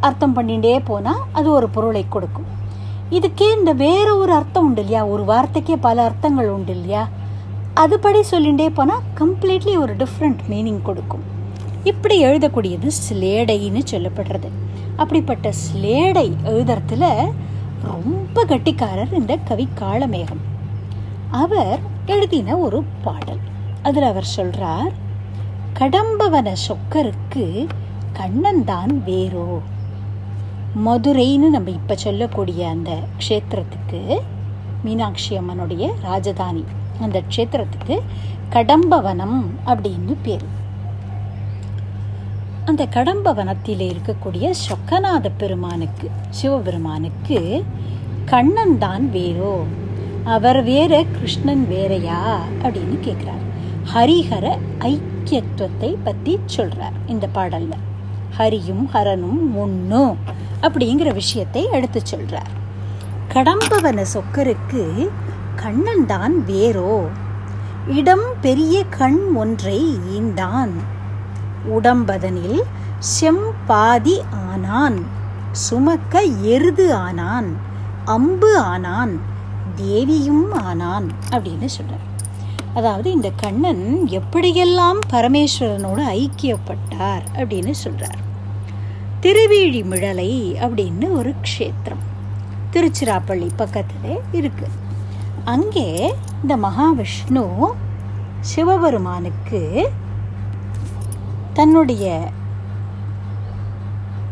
அர்த்தம் பண்ணிகிட்டே போனால் அது ஒரு பொருளை கொடுக்கும். இதுக்கே இந்த வேறு ஒரு அர்த்தம் உண்டு இல்லையா, ஒரு வார்த்தைக்கே பல அர்த்தங்கள் உண்டு இல்லையா, அதுபடி சொல்லிகிட்டே போனால் கம்ப்ளீட்லி ஒரு டிஃப்ரெண்ட் மீனிங் கொடுக்கும். இப்படி எழுதக்கூடியது சிலேடைன்னு சொல்லப்படுறது. அப்படிப்பட்ட சிலேடை எழுதுறதுல ரொம்ப கட்டிக்காரர் இந்த கவி காலமேகம். அவர் எழுதின ஒரு பாடல், அதில் அவர் சொல்கிறார், கடம்பவன சொக்கருக்கு கண்ணன்தான் வேறோ. மதுரைன்னு நம்ம இப்போ சொல்லக்கூடிய அந்த க்ஷேத்திரத்துக்கு, மீனாட்சி அம்மனுடைய ராஜதானி, அந்த க்ஷேத்திரத்துக்கு கடம்பவனம் அப்படின்னு பேர். அந்த கடம்பவனத்தில் இருக்கக்கூடிய சொக்கநாத பெருமானுக்கு, சிவபெருமானுக்கு கண்ணன்தான் வேறோ, அவர் வேற கிருஷ்ணன் வேறையா அப்படின்னு கேட்குறார். ஹரிஹர ஐக்கியத்துவத்தை பற்றி சொல்கிறார் இந்த பாடலில். ஹரியும் ஹரனும் ஒன்று அப்படிங்கிற விஷயத்தை எடுத்து சொல்கிறார். கடம்பவன சொக்கருக்கு கண்ணன்தான் வேறோ, இடம் பெரிய கண் ஒன்றை ஈந்தான், உடம்பதனில் செம்பாதி ஆனான், சுமக்க எருது ஆனான், அம்பு ஆனான், தேவியும் ஆனான் அப்படின்னு சொல்கிறார். அதாவது இந்த கண்ணன் எப்படியெல்லாம் பரமேஸ்வரனோடு ஐக்கியப்பட்டார் அப்படின்னு சொல்கிறார். திருவேழிமிழலை அப்படின்னு ஒரு க்ஷேத்திரம் திருச்சிராப்பள்ளி பக்கத்தில் இருக்குது. அங்கே இந்த மகாவிஷ்ணு சிவபெருமானுக்கு தன்னுடைய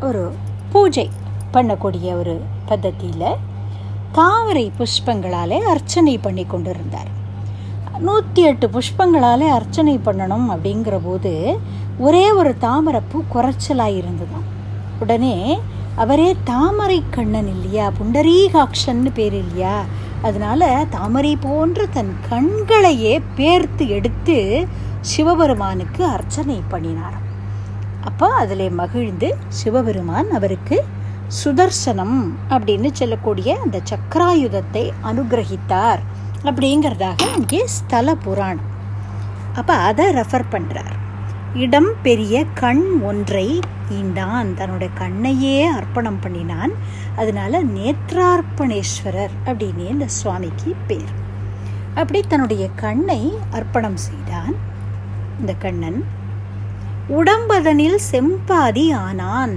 ஒரு பூஜை பண்ணக்கூடிய ஒரு பద్ధதியில் தாமரை புஷ்பங்களாலே அர்ச்சனை பண்ணி கொண்டிருந்தார். 108 புஷ்பங்களாலே அர்ச்சனை பண்ணணும் அப்படிங்கிற போது ஒரே ஒரு தாமரை பூ குறைச்சலாக இருந்ததாம். உடனே அவரே தாமரை கண்ணன் இல்லையா, புண்டரீகாட்சன்னு பேர் இல்லையா, அதனால தாமரை போன்ற தன் கண்களையே பேர்த்து எடுத்து சிவபெருமானுக்கு அர்ச்சனை பண்ணினாராம். அப்போ அதில் மகிழ்ந்து சிவபெருமான் அவருக்கு சுதர்சனம் அப்படின்னு சொல்லக்கூடிய அந்த சக்கராயுதத்தை அனுகிரகித்தார் அப்படிங்கிறதாக இங்கே ஸ்தல புராணம். அப்போ அதை ரெஃபர் பண்ணுறார். இடம் பெரிய கண் ஒன்றை ஈண்டான், தன்னுடைய கண்ணையே அர்ப்பணம் பண்ணினான், அதனால நேத்ரார்ப்பணேஸ்வரர் அப்படின்னே இந்த சுவாமிக்கு பேர். அப்படி தன்னுடைய கண்ணை அர்ப்பணம் செய்தான். இந்த கண்ணன் உடம்பதனில் செம்பாதி ஆனான்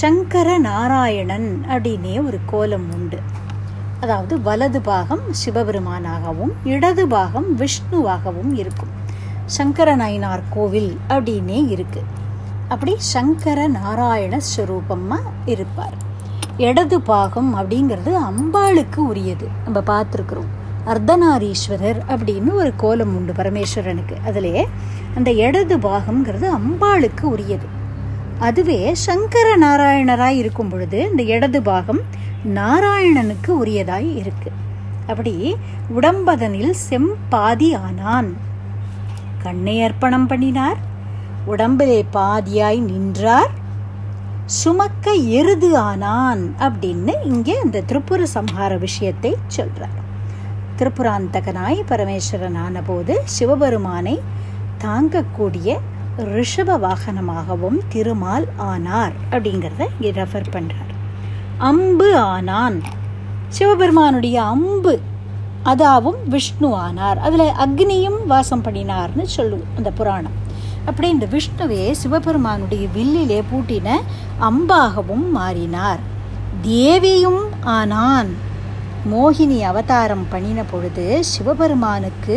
சங்கர நாராயணன் அப்படின்னே ஒரு கோலம் உண்டு. அதாவது வலது பாகம் சிவபெருமானாகவும் இடது பாகம் விஷ்ணுவாகவும் இருக்கும். சங்கர நாயனார் கோவில் அப்படின்னே இருக்கு. அப்படி சங்கர நாராயண ஸ்வரூபமாக இருப்பார். இடது பாகம் அப்படிங்கிறது அம்பாளுக்கு உரியது. நம்ம பார்த்துருக்குறோம் அர்த்தநாரீஸ்வரர் அப்படின்னு ஒரு கோலம் உண்டு பரமேஸ்வரனுக்கு. அதிலே அந்த இடது பாகம்ங்கிறது அம்பாளுக்கு உரியது. அதுவே சங்கர நாராயணராய் இருக்கும் பொழுது இந்த இடது பாகம் நாராயணனுக்கு உரியதாய் இருக்கு. அப்படி உடம்பதனில் செம்பாதி ஆனான், கண்ணை அர்ப்பணம் பண்ணினார், உடம்பிலே பாதியாய் நின்றார், சுமக்க எருது ஆனான் அப்படின்னு இங்கே இந்த திரிபுர சம்ஹார விஷயத்தை சொல்றார். திரிபுராந்தகனாய் பரமேஸ்வரன் ஆனபோது சிவபெருமானை தாங்கக்கூடிய ரிஷப வாகனமாகவும் திருமால் ஆனார் அப்படிங்கிறத இங்கே ரெஃபர் பண்றார். அம்பு ஆனான், சிவபெருமானுடைய அம்பு, அதாவும் விஷ்ணு ஆனார், அதில் அக்னியும் வாசம் பண்ணினார்னு சொல்லுவோம் அந்த புராணம். அப்படி இந்த விஷ்ணுவே சிவபெருமானுடைய வில்லிலே பூட்டின அம்பாகவும் மாறினார். தேவியும் ஆனான், மோகினி அவதாரம் பண்ணின பொழுது சிவபெருமானுக்கு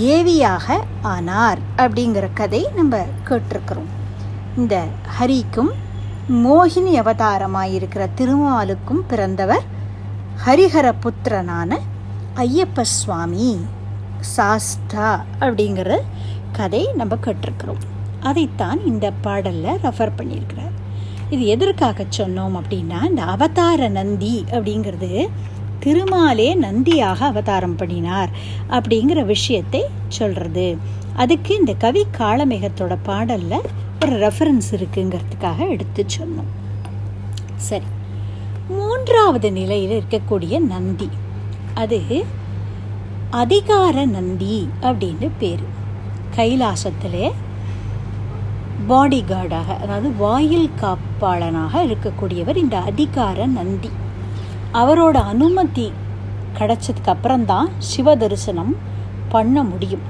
தேவியாக ஆனார் அப்படிங்கிற கதை நம்ம கேட்டிருக்கிறோம். இந்த ஹரிக்கும் மோகினி அவதாரமாயிருக்கிற திருமாலுக்கும் பிறந்தவர் ஹரிஹர புத்திரனான ஐயப்ப சுவாமி சாஸ்தா அப்படிங்கிற கதை நம்ம கேட்டிருக்கிறோம். அதைத்தான் இந்த பாடலில் ரெஃபர் பண்ணியிருக்கிறார். இது எதற்காக சொன்னோம் அப்படின்னா, இந்த அவதார நந்தி அப்படிங்கிறது திருமாலே நந்தியாக அவதாரம் பண்ணினார் அப்படிங்கிற விஷயத்தை சொல்கிறது. அதுக்கு இந்த கவி காலமேகத்தோட பாடலில் ஒரு ரெஃபரன்ஸ் இருக்குங்கிறதுக்காக எடுத்து சொன்னோம். சரி, மூன்றாவது நிலையில் இருக்கக்கூடிய நந்தி, அது அதிகார நந்தி அப்படின்னு பேர். கைலாசத்திலே பாடிகார்டாக, அதாவது வாயில் காப்பாளனாக இருக்கக்கூடியவர் இந்த அதிகார நந்தி. அவரோட அனுமதி கிடைச்சதுக்கு அப்புறம்தான் சிவ தரிசனம் பண்ண முடியும்.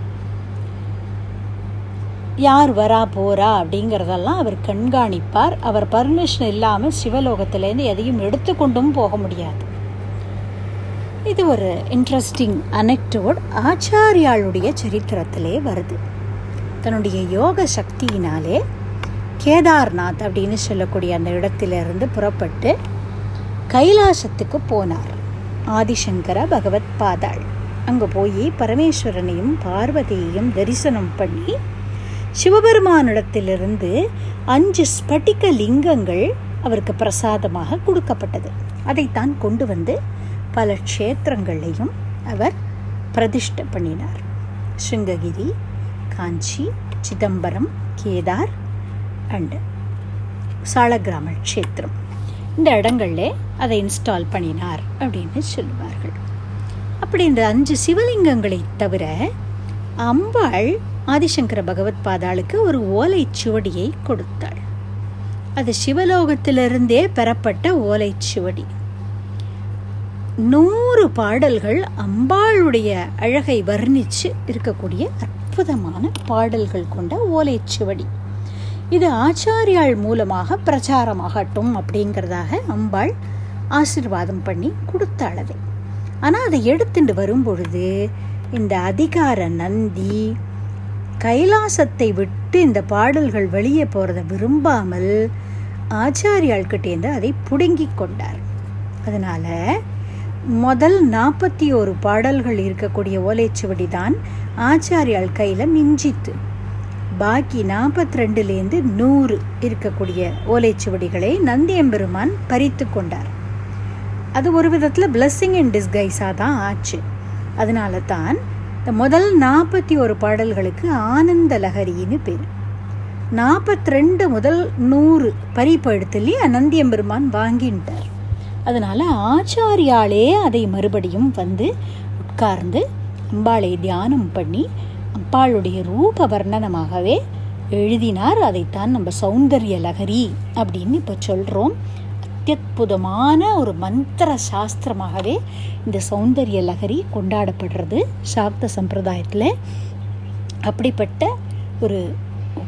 யார் வரா போறா அப்படிங்கிறதெல்லாம் அவர் கண்காணிப்பார். அவர் பர்மிஷன் இல்லாமல் சிவலோகத்திலேருந்து எதையும் எடுத்துக்கொண்டும் போக முடியாது. இது ஒரு இன்ட்ரெஸ்டிங் அனெக்டோட் ஆச்சாரியாளுடைய சரித்திரத்திலே வருது. தன்னுடைய யோக சக்தியினாலே கேதார்நாத் அப்படின்னு சொல்லக்கூடிய அந்த இடத்திலிருந்து புறப்பட்டு கைலாசத்துக்கு போனார். ஆதிசங்கர பகவத் பாதாள் அங்கே போய் பரமேஸ்வரனையும் பார்வதியையும் தரிசனம் பண்ணி சிவபெருமானிடத்திலிருந்து 5 ஸ்பட்டிக லிங்கங்கள் அவருக்கு பிரசாதமாக கொடுக்கப்பட்டது. அதைத்தான் கொண்டு வந்து பல க்ஷேத்திரங்களையும் அவர் பிரதிஷ்டை பண்ணினார். சிங்ககிரி, காஞ்சி, சிதம்பரம், கேதார் அண்டு சாலகிராம க்ஷேத்திரம், இந்த இடங்கள்லே அதை இன்ஸ்டால் பண்ணினார் அப்படின்னு சொல்லுவார்கள். அப்படி இந்த 5 சிவலிங்கங்களை தவிர அம்பாள் ஆதிசங்கர பகவத் பாதாளுக்கு ஒரு ஓலை சுவடியை கொடுத்தாள். அது சிவலோகத்திலிருந்தே பெறப்பட்ட ஓலை சுவடி. 100 பாடல்கள் அம்பாளுடைய அழகை வர்ணித்து இருக்கக்கூடிய அற்புதமான பாடல்கள் கொண்ட ஓலை சுவடி. இது ஆச்சாரியாள் மூலமாக பிரச்சாரமாகட்டும் அப்படிங்கிறதாக அம்பாள் ஆசீர்வாதம் பண்ணி கொடுத்தாள். அதை ஆனால் அதை எடுத்துட்டு வரும்பொழுது இந்த அதிகார நந்தி கைலாசத்தை விட்டு இந்த பாடல்கள் வெளியே போகிறத விரும்பாமல் ஆச்சாரியாள்கிட்டேருந்து அதை பிடுங்கி கொண்டார். அதனால் முதல் 41 பாடல்கள் இருக்கக்கூடிய ஓலைச்சுவடி தான் ஆச்சாரியாள் கையில் மிஞ்சித்து. பாக்கி 42லேருந்து 100 இருக்கக்கூடிய ஓலைச்சுவடிகளை நந்தியம்பெருமான் பறித்து கொண்டார். அது ஒரு விதத்தில் பிளஸ்ஸிங் அண்ட் டிஸ்கைஸாக தான் ஆச்சு. அதனால தான் இந்த முதல் 41 பாடல்களுக்கு ஆனந்த லகரின்னு பேர். 42 முதல் 100 பறிப்படுத்தி நந்தியம்பெருமான் வாங்கிட்டார். அதனால் ஆச்சாரியாலே அதை மறுபடியும் வந்து உட்கார்ந்து அம்பாளை தியானம் பண்ணி அம்பாளுடைய ரூப வர்ணனமாகவே எழுதினார். அதைத்தான் நம்ம சௌந்தர்ய லகரி அப்படின்னு இப்போ சொல்கிறோம். அத்தியுதமான ஒரு மந்திர சாஸ்திரமாகவே இந்த சௌந்தர்ய லகரி கொண்டாடப்படுறது சாக்த சம்பிரதாயத்தில். அப்படிப்பட்ட ஒரு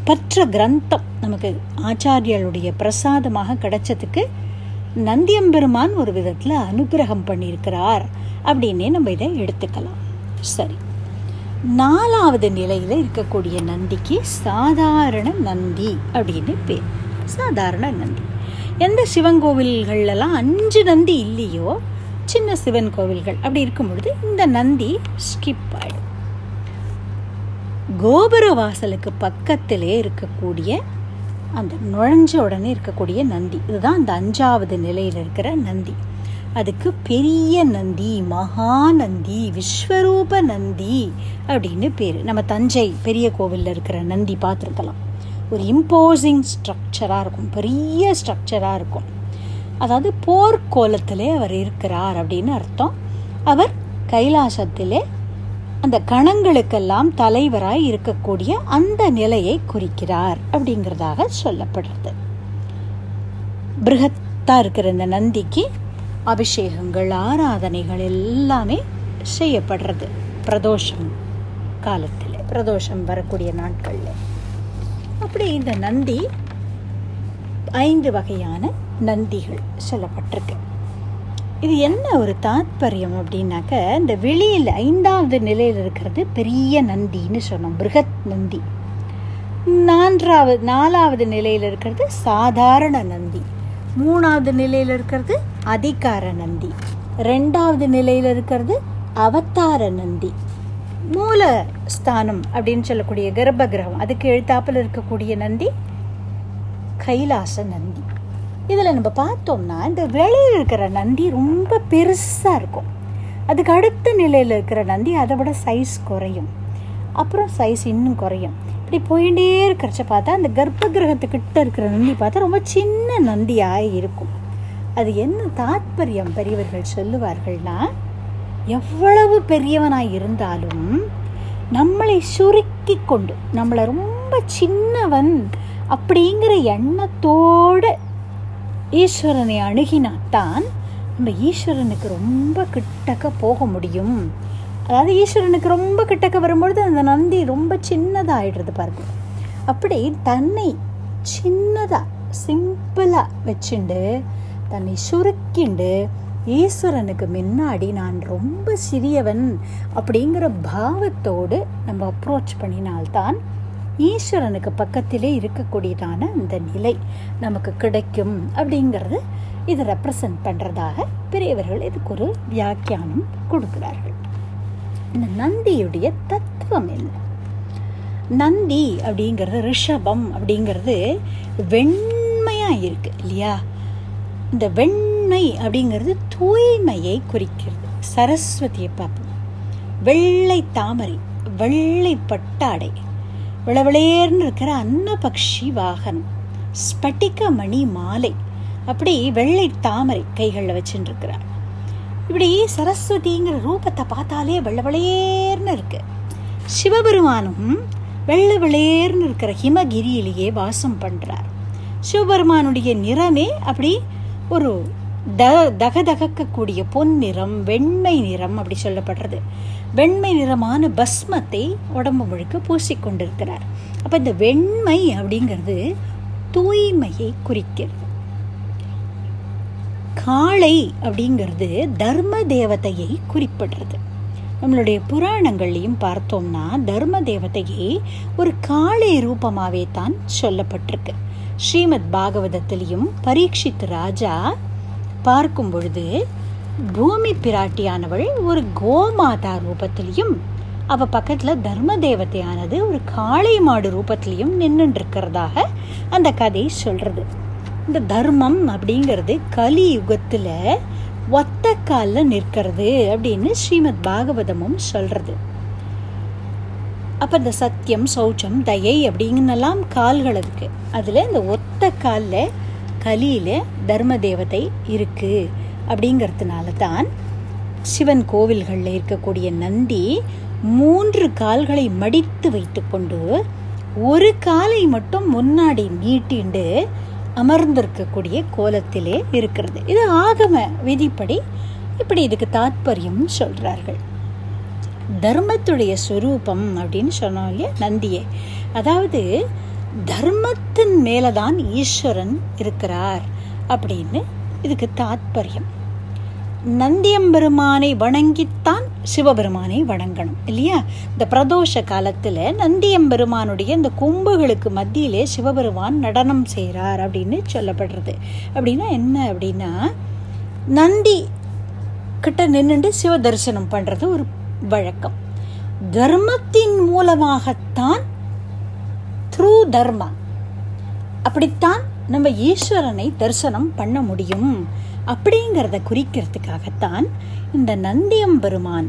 பற்ற கிரந்தம் நமக்கு ஆச்சாரியாளுடைய பிரசாதமாக கிடைச்சதுக்கு நந்தியம்பெருமான் ஒரு விதத்தில் அனுகிரகம் பண்ணியிருக்கிறார் அப்படின்னே நம்ம இதை எடுத்துக்கலாம். சரி, நாலாவது நிலையில் இருக்கக்கூடிய நந்திக்கு சாதாரண நந்தி அப்படின்னு பேர். சாதாரண நந்தி எந்த சிவன் கோவில்கள்லாம் 5 நந்தி இல்லையோ, சின்ன சிவன் கோவில்கள் அப்படி இருக்கும் பொழுது இந்த நந்தி ஸ்கிப் ஆயிடும். கோபுர வாசலுக்கு பக்கத்திலே இருக்கக்கூடிய அந்த நுழைஞ்ச உடனே இருக்கக்கூடிய நந்தி, இதுதான் அந்த 5வது நிலையில் இருக்கிற நந்தி. அதுக்கு பெரிய நந்தி, மகாநந்தி, விஸ்வரூப நந்தி அப்படின்னு பேர். நம்ம தஞ்சை பெரிய கோவிலில் இருக்கிற நந்தி பார்த்துருக்கலாம். ஒரு இம்போசிங் ஸ்ட்ரக்சராக இருக்கும், பெரிய ஸ்ட்ரக்சராக இருக்கும். அதாவது போர்க்கோலத்திலே அவர் இருக்கிறார் அப்படின்னு அர்த்தம். அவர் கைலாசத்திலே அந்த கணங்களுக்கெல்லாம் தலைவராய் இருக்கக்கூடிய அந்த நிலையை குறிக்கிறார் அப்படிங்கிறதாக சொல்லப்படுறது. பிருகத்தா இருக்கிற இந்த நந்திக்கு அபிஷேகங்கள், ஆராதனைகள் எல்லாமே செய்யப்படுறது பிரதோஷம் காலத்தில், பிரதோஷம் வரக்கூடிய நாட்களில். அப்படி இந்த நந்தி 5 வகையான நந்திகள் சொல்லப்பட்டிருக்கு. இது என்ன ஒரு தாத்பரியம் அப்படின்னாக்க, இந்த வெளியில் 5வது நிலையில் இருக்கிறது பெரிய நந்தின்னு சொன்னோம், பிருகத் நந்தி. 4வது நிலையில் இருக்கிறது சாதாரண நந்தி, 3வது நிலையில் இருக்கிறது அதிகார நந்தி, 2வது நிலையில் இருக்கிறது அவதார நந்தி. மூல ஸ்தானம் அப்படின்னு சொல்லக்கூடிய கர்ப்பகிரகம், அதுக்கு எழுத்தாப்பில் இருக்கக்கூடிய நந்தி கைலாச நந்தி. இதில் நம்ம பார்த்தோம்னா இந்த வெளியில் இருக்கிற நந்தி ரொம்ப பெருசாக இருக்கும். அதுக்கு அடுத்த நிலையில் இருக்கிற நந்தி அதை விட சைஸ் குறையும், அப்புறம் சைஸ் இன்னும் குறையும். இப்படி போயிட்டே இருக்கிறச்ச பார்த்தா அந்த கர்ப்ப கிரகத்துக்கிட்ட இருக்கிற நந்தி பார்த்தா ரொம்ப சின்ன நந்தியாக இருக்கும். அது என்ன தாத்பரியம் பெரியவர்கள் சொல்லுவார்கள்னா, எவ்வளவு பெரியவனாக இருந்தாலும் நம்மளை சுருக்கி கொண்டு, நம்மளை ரொம்ப சின்னவன் அப்படிங்கிற எண்ணத்தோடு ஈஸ்வரனை அணுகினாத்தான் நம்ம ஈஸ்வரனுக்கு ரொம்ப கிட்டக்க போக முடியும். அதாவது ஈஸ்வரனுக்கு ரொம்ப கிட்டக்க வரும்பொழுது அந்த நந்தி ரொம்ப சின்னதாகிடுறது பாருங்க. அப்படி தன்னை சின்னதாக சிம்பிளாக வச்சுண்டு, தன்னை சுருக்கிண்டு, ஈஸ்வரனுக்கு முன்னாடி நான் ரொம்ப சிறியவன் அப்படிங்கிற பாவத்தோடு நம்ம அப்ரோச் பண்ணினால்தான் ஈஸ்வரனுக்கு பக்கத்திலே இருக்கக்கூடியதான அந்த நிலை நமக்கு கிடைக்கும் அப்படிங்கிறது இதை ரெப்ரசன்ட் பண்ணுறதாக பெரியவர்கள் இதுக்கு ஒரு வியாக்கியானம் கொடுக்கிறார்கள். இந்த நந்தியுடைய தத்துவம் என்ன? நந்தி அப்படிங்கிறது ரிஷபம் அப்படிங்கிறது வெண்மையாக இருக்குது இல்லையா? இந்த வெண்மை அப்படிங்கிறது தூய்மையை குறிக்கிறது. சரஸ்வதியை பார்ப்போம். வெள்ளை தாமரை, வெள்ளை பட்டாடை, விளவிளேர்னு இருக்கிற அன்னபக்ஷி வாகனம், ஸ்பட்டிக மணி மாலை, அப்படி வெள்ளை தாமரை கைகளில் வச்சுட்டு இருக்கிறார். இப்படி சரஸ்வதிங்கிற ரூபத்தை பார்த்தாலே வெள்ளவிளேர்னு இருக்கு. சிவபெருமானும் வெள்ளவிளேர்னு இருக்கிற ஹிமகிரியிலேயே வாசம் பண்ணுறார். சிவபெருமானுடைய நிறமே அப்படி ஒரு தகதகக்கூடிய பொன் நிறம், வெண்மை நிறம் அப்படி சொல்லப்படுறது. வெண்மை நிறமான பஸ்மத்தை உடம்பு முழுக்க பூசிக்கொண்டிருக்கிறார். அப்போ இந்த வெண்மை அப்படிங்கிறது தூய்மையை குறிக்கிறது. காளை அப்படிங்கிறது தர்ம தேவதையை குறிப்பிடுறது. நம்மளுடைய புராணங்கள்லையும் பார்த்தோம்னா தர்ம தேவதையை ஒரு காளை ரூபமாகவே தான் சொல்லப்பட்டிருக்கு. ஸ்ரீமத் பாகவதத்திலையும் பரீட்சித் ராஜா பார்க்கும் பொழுது பூமி பிராட்டியானவள் ஒரு கோமாதா ரூபத்திலையும், அவள் பக்கத்தில் தர்ம தேவதையானது ஒரு காளை மாடு ரூபத்திலையும் நின்றுட்டுருக்கிறதாக அந்த கதை சொல்கிறது. இந்த தர்மம் அப்படிங்கிறது கலி யுகத்தில் ஒத்த காலில் நிற்கிறது அப்படின்னு ஸ்ரீமத் பாகவதமும் சொல்கிறது. அப்போ இந்த சத்தியம், சௌச்சம், தயை அப்படிங்கலாம் கால்கள் இருக்கு. அதில் இந்த ஒத்த காலில் கலியில் தர்ம தேவதை இருக்குது. அப்படிங்கிறதுனால தான் சிவன் கோவில்களில் இருக்கக்கூடிய நந்தி 3 கால்களை மடித்து வைத்து கொண்டு 1 காலை மட்டும் முன்னாடி நீட்டிண்டு அமர்ந்திருக்கக்கூடிய கோலத்திலே இருக்கிறது. இது ஆகம விதிப்படி இப்படி இதுக்கு தாத்பரியம் சொல்கிறார்கள். தர்மத்துடைய ஸ்வரூபம் அப்படின்னு சொன்னோம் இல்லையா நந்தியே, அதாவது தர்மத்தின் மேலதான் ஈஸ்வரன் இருக்கிறார் அப்படின்னு இதுக்கு தாத்பரியம். நந்தியம்பெருமானை வணங்கித்தான் சிவபெருமானை வணங்கணும் இல்லையா. இந்த பிரதோஷ காலத்தில் நந்தியம்பெருமானுடைய இந்த கொம்புகளுக்கு மத்தியிலே சிவபெருமான் நடனம் செய்கிறார் அப்படின்னு சொல்லப்படுறது. அப்படின்னா என்ன அப்படின்னா, நந்தி கிட்ட நின்றுட்டு சிவ தரிசனம் பண்ணுறது ஒரு வழக்கம். தர்மத்தின் மூலமாகத்தான், த்ரூ தர்மா, அப்படித்தான் நம்ம ஈஸ்வரனை தரிசனம் பண்ண முடியும் அப்படிங்கிறத குறிக்கிறதுக்காகத்தான் இந்த நந்தியம்பெருமான்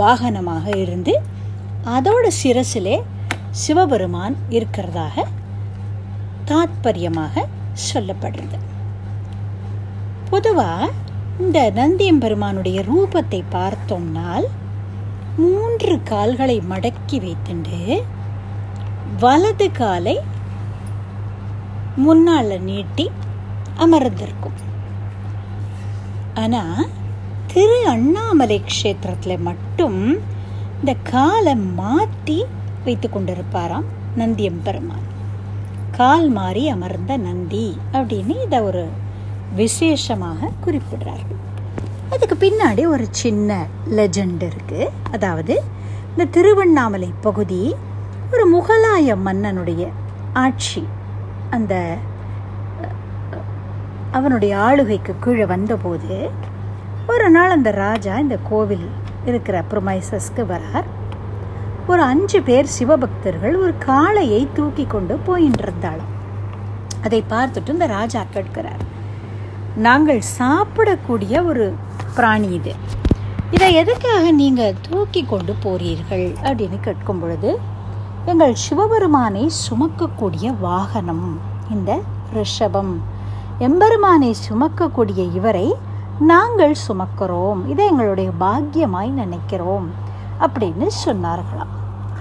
வாகனமாக இருந்து அதோட சிரசிலே சிவபெருமான் இருக்கிறதாக தாத்பரியமாக சொல்லப்படுறது. பொதுவாக இந்த நந்தியம்பெருமானுடைய ரூபத்தை பார்த்தோம்னால், மூன்று கால்களை மடக்கி வைத்துண்டு வலது காலை முன்னால் நீட்டி அமர்ந்திருக்கும். ஆனால் திரு அண்ணாமலை க்ஷேத்திரத்தில் மட்டும் இந்த காலை மாற்றி வைத்து கொண்டிருப்பாராம் நந்தியம்பெருமான். கால் மாறி அமர்ந்த நந்தி அப்படின்னு இதை ஒரு விசேஷமாக குறிப்பிடுறார்கள். அதுக்கு பின்னாடி ஒரு சின்ன லெஜெண்ட் இருக்குது. அதாவது இந்த திருவண்ணாமலை பகுதி ஒரு முகலாய மன்னனுடைய ஆட்சி, அந்த அவனுடைய ஆளுகைக்கு கீழே வந்தபோது ஒரு நாள் அந்த ராஜா இந்த கோவில் இருக்கிற ப்ரொமைசஸ்க்கு வரார். ஒரு 5 பேர் சிவபக்தர்கள் ஒரு காளையை தூக்கி கொண்டு போயின்னு இருந்தாலும் அதை பார்த்துட்டு இந்த ராஜா கேட்கிறார், நாங்கள் சாப்பிடக்கூடிய ஒரு பிராணி இது, இதை எதுக்காக நீங்கள் தூக்கி கொண்டு போறீர்கள் அப்படின்னு கேட்கும் பொழுது, எங்கள் சிவபெருமானை சுமக்கக்கூடிய வாகனம் இந்த ரிஷபம், எம்பெருமானை சுமக்கக்கூடிய இவரை நாங்கள் சுமக்கிறோம், இதை எங்களுடைய பாக்கியமாய் நினைக்கிறோம் அப்படின்னு சொன்னார்களாம்.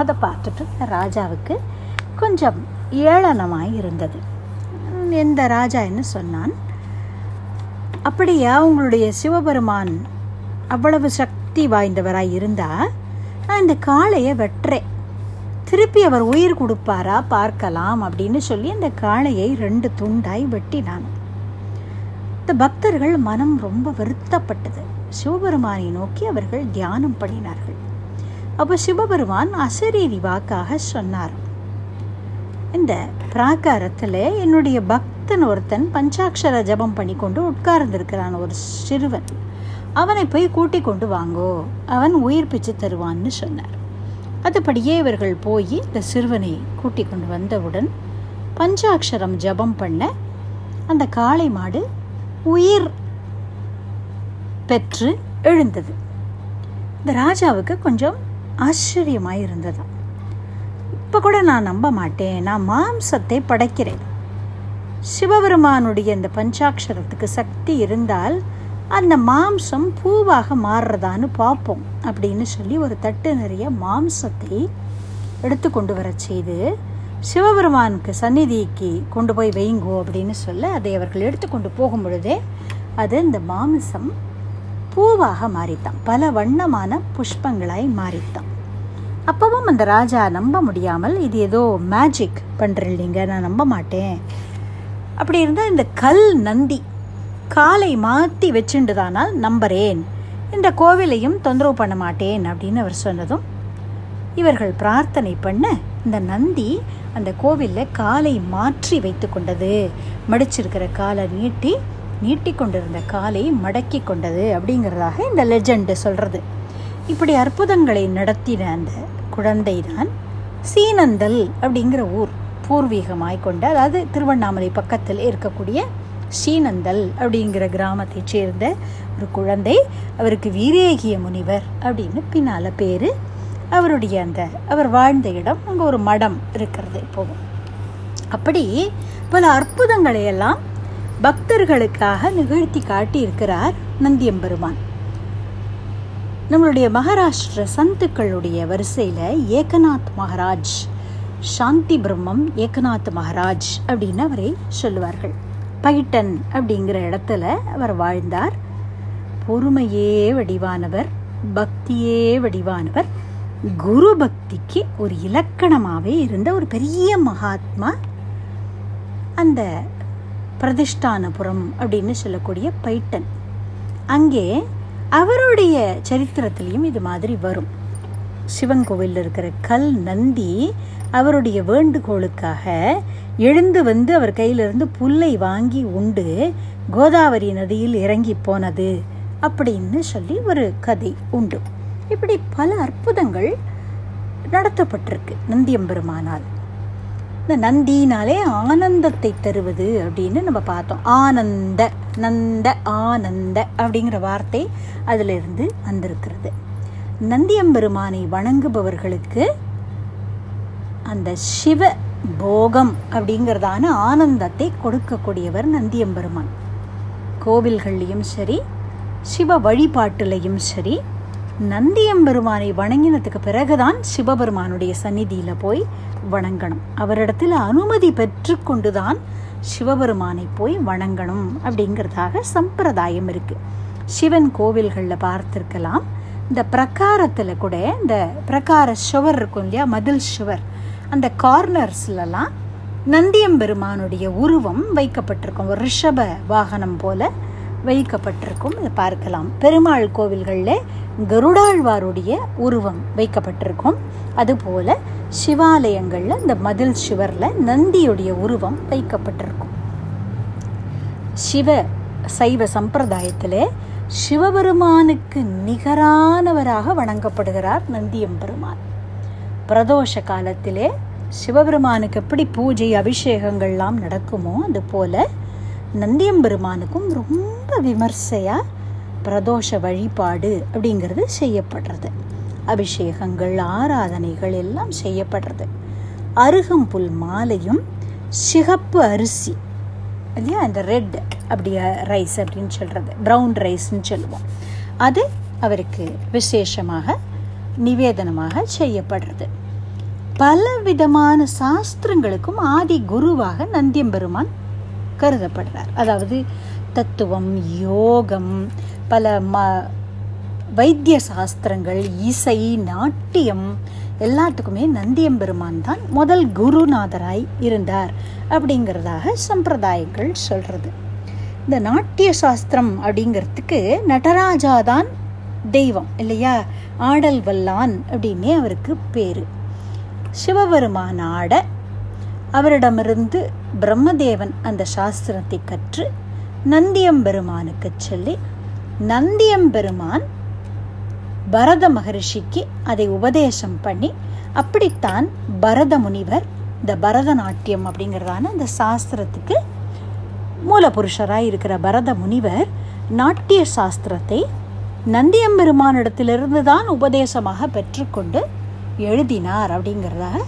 அதை பார்த்துட்டு ராஜாவுக்கு கொஞ்சம் ஏளனமாய் இருந்தது. இந்த ராஜா என்ன சொன்னான், அப்படியா உங்களுடைய சிவபெருமான் அவ்வளவு சக்தி வாய்ந்தவராய் இருந்தா நான் இந்த காளையை வெட்டுறேன், திருப்பி அவர் உயிர் கொடுப்பாரா பார்க்கலாம் அப்படின்னு சொல்லி அந்த காளையை 2 துண்டாய் வெட்டினான். இந்த பக்தர்கள் மனம் ரொம்ப வருத்தப்பட்டது. சிவபெருமானை நோக்கி அவர்கள் தியானம் பண்ணினார்கள். அப்போ சிவபெருமான் அசரீரி வாக்காக சொன்னார், இந்த பிராகாரத்தில் என்னுடைய பக்தன் ஒருத்தன் பஞ்சாட்சர ஜபம் பண்ணி கொண்டு உட்கார்ந்திருக்கிறான், ஒரு சிறுவன், அவனை போய் கூட்டி கொண்டு வாங்கோ, அவன் உயிர் பிச்சு தருவான்னு சொன்னார். அதுபடியே இவர்கள் போய் இந்த சிறுவனை கூட்டி கொண்டு வந்தவுடன் பஞ்சாட்சரம் ஜபம் பண்ண அந்த காளை மாடு உயிர் பெற்று எழுந்தது. இந்த ராஜாவுக்கு கொஞ்சம் ஆச்சரியமாய் இருந்ததாம். இப்போ கூட நான் நம்ப மாட்டேன், நான் மாம்சத்தை படைக்கிறேன், சிவபெருமானுடைய இந்த பஞ்சாட்சரத்துக்கு சக்தி இருந்தால் அந்த மாம்சம் பூவாக மாறுறதான்னு பார்ப்போம் அப்படின்னு சொல்லி ஒரு தட்டு நிறைய மாம்சத்தை எடுத்து கொண்டு வர செய்து சிவபெருமானுக்கு சந்நிதிக்கு கொண்டு போய் வைங்கோ அப்படின்னு சொல்ல, அதை அவர்கள் எடுத்து கொண்டு போகும் பொழுதே அது இந்த மாம்சம் பூவாக மாறித்தான், பல வண்ணமான புஷ்பங்களாய் மாறித்தான். அப்பவும் அந்த ராஜா நம்ப முடியாமல், இது ஏதோ மேஜிக் பண்ணுறேன் இல்லைங்க, நான் நம்ப மாட்டேன், அப்படி இருந்தால் இந்த கல் நந்தி காலை மாற்றி வச்சுண்டுதானால் நம்புறேன், இந்த கோவிலையும் தொந்தரவு பண்ண மாட்டேன் அப்படின்னு அவர் சொன்னதும் இவர்கள் பிரார்த்தனை பண்ண இந்த நந்தி அந்த கோவிலில் காலை மாற்றி வைத்து கொண்டது. மடிச்சிருக்கிற காலை நீட்டி கொண்டிருந்த காலை மடக்கி கொண்டது அப்படிங்கிறதாக இந்த லெஜெண்டு சொல்கிறது. இப்படி அற்புதங்களை நடத்தின அந்த குழந்தை தான் சீனந்தல் அப்படிங்கிற ஊர் பூர்வீகமாய் கொண்ட, அதாவது திருவண்ணாமலை பக்கத்தில் இருக்கக்கூடிய சீனந்தல் அப்படிங்கிற கிராமத்தை சேர்ந்த ஒரு குழந்தை. அவருக்கு வீரேகிய முனிவர் அப்படின்னு பின்னால் பேர். அவருடைய அந்த அவர் வாழ்ந்த இடம் அங்கே ஒரு மடம் இருக்கிறது. இப்போவும் அப்படி பல அற்புதங்களை எல்லாம் பக்தர்களுக்காக நிகழ்த்தி காட்டி இருக்கிறார் நந்தியம்பெருமான். நம்மளுடைய மகாராஷ்டிர சந்துக்களுடைய வரிசையில் ஏகநாத் மகாராஜ் சாந்தி பிரம்மம் ஏகநாத் மகாராஜ் அப்படின்னு அவரை சொல்லுவார்கள். பைட்டன் அப்படிங்கிற இடத்துல அவர் வாழ்ந்தார். பொறுமையே வடிவானவர், பக்தியே வடிவானவர், குரு பக்திக்கு ஒரு இலக்கணமாகவே இருந்த ஒரு பெரிய மகாத்மா. அந்த பிரதிஷ்டானபுரம் அப்படின்னு சொல்லக்கூடிய பைட்டன், அங்கே அவருடைய சரித்திரத்திலையும் இது மாதிரி வரும். சிவன் கோவிலில் இருக்கிற கல் நந்தி அவருடைய வேண்டுகோளுக்காக எழுந்து வந்து அவர் கையிலிருந்து புல்லை வாங்கி உண்டு கோதாவரி நதியில் இறங்கி போனது அப்படின்னு சொல்லி ஒரு கதை உண்டு. இப்படி பல அற்புதங்கள் நடத்தப்பட்டிருக்கு நந்தியம்பெருமானால். இந்த நந்தினாலே ஆனந்தத்தை தருவது அப்படின்னு நம்ம பார்த்தோம். ஆனந்த நந்த ஆனந்த அப்படிங்கிற வார்த்தை அதிலிருந்து வந்திருக்கிறது. நந்தியம்பெருமானை வணங்குபவர்களுக்கு அந்த சிவ போகம் அப்படிங்கிறதான ஆனந்தத்தை கொடுக்கக்கூடியவர் நந்தியம்பெருமான். கோவில்கள்லையும் சரி, சிவ வழிபாட்டுலையும் சரி, நந்தியம்பெருமானை வணங்கினதுக்கு பிறகுதான் சிவபெருமானுடைய சந்நிதியில் போய் வணங்கணும். அவரிடத்தில் அனுமதி பெற்று கொண்டு தான் சிவபெருமானை போய் வணங்கணும் அப்படிங்கிறதாக சம்பிரதாயம் இருக்குது. சிவன் கோவில்களில் பார்த்துருக்கலாம், இந்த பிரகாரத்தில் கூட இந்த பிரகார சுவர் இருக்கும் இல்லையா, மதில் சுவர், அந்த கார்னர்ஸ்லாம் நந்தியம்பெருமானுடைய உருவம் வைக்கப்பட்டிருக்கும். ஒரு ரிஷப வாகனம் போல் வைக்கப்பட்டிருக்கும், இதை பார்க்கலாம். பெருமாள் கோவில்களில் கருடாழ்வாருடைய உருவம் வைக்கப்பட்டிருக்கும். அதுபோல் சிவாலயங்களில் இந்த மதில் சுவரில் நந்தியுடைய உருவம் வைக்கப்பட்டிருக்கும். சிவ சைவ சம்பிரதாயத்தில் சிவபெருமானுக்கு நிகரானவராக வணங்கப்படுகிறார் நந்தியம்பெருமான். பிரதோஷ காலத்திலே சிவபெருமானுக்கு எப்படி பூஜை அபிஷேகங்கள்லாம் நடக்குமோ அதுபோல் நந்தியம்பெருமானுக்கும் ரொம்ப விமர்சையாக பிரதோஷ வழிபாடு அப்படிங்கிறது செய்யப்படுறது. அபிஷேகங்கள், ஆராதனைகள் எல்லாம் செய்யப்படுறது. அருகம்புல் மாலையும் சிகப்பு அரிசி இல்லையா, அந்த ரெட் அப்படியே ரைஸ் அப்படின்னு சொல்கிறது, ப்ரௌன் ரைஸ்ன்னு சொல்லுவோம், அது அவருக்கு விசேஷமாக நிவேதனமாக செய்யப்படுறது. பல விதமான சாஸ்திரங்களுக்கும் ஆதி குருவாக நந்தியம்பெருமான் கருதப்படுறார். அதாவது தத்துவம், யோகம், பல வைத்திய சாஸ்திரங்கள், இசை, நாட்டியம் எல்லாத்துக்குமே நந்தியம்பெருமான் தான் முதல் குருநாதராய் இருந்தார் அப்படிங்கிறதாக சம்பிரதாயங்கள் சொல்கிறது. இந்த நாட்டிய சாஸ்திரம் அப்படிங்கிறதுக்கு நடராஜாதான் தெய்வம் இல்லையா, ஆடல் வல்லான் அப்படின்னே அவருக்கு பேர். சிவபெருமான் ஆட அவரிடமிருந்து பிரம்மதேவன் அந்த சாஸ்திரத்தை கற்று நந்தியம்பெருமானுக்கு சொல்லி, நந்தியம்பெருமான் பரத மகரிஷிக்கு அதை உபதேசம் பண்ணி, அப்படித்தான் பரத முனிவர் இந்த பரதநாட்டியம் அப்படிங்கிறதான இந்த சாஸ்திரத்துக்கு மூலபுருஷராக இருக்கிற பரத முனிவர் நாட்டிய சாஸ்திரத்தை நந்தியம்பெருமானிடத்திலிருந்து தான் உபதேசமாக பெற்றுக்கொண்டு எழுதினார் அப்படிங்கிறதாக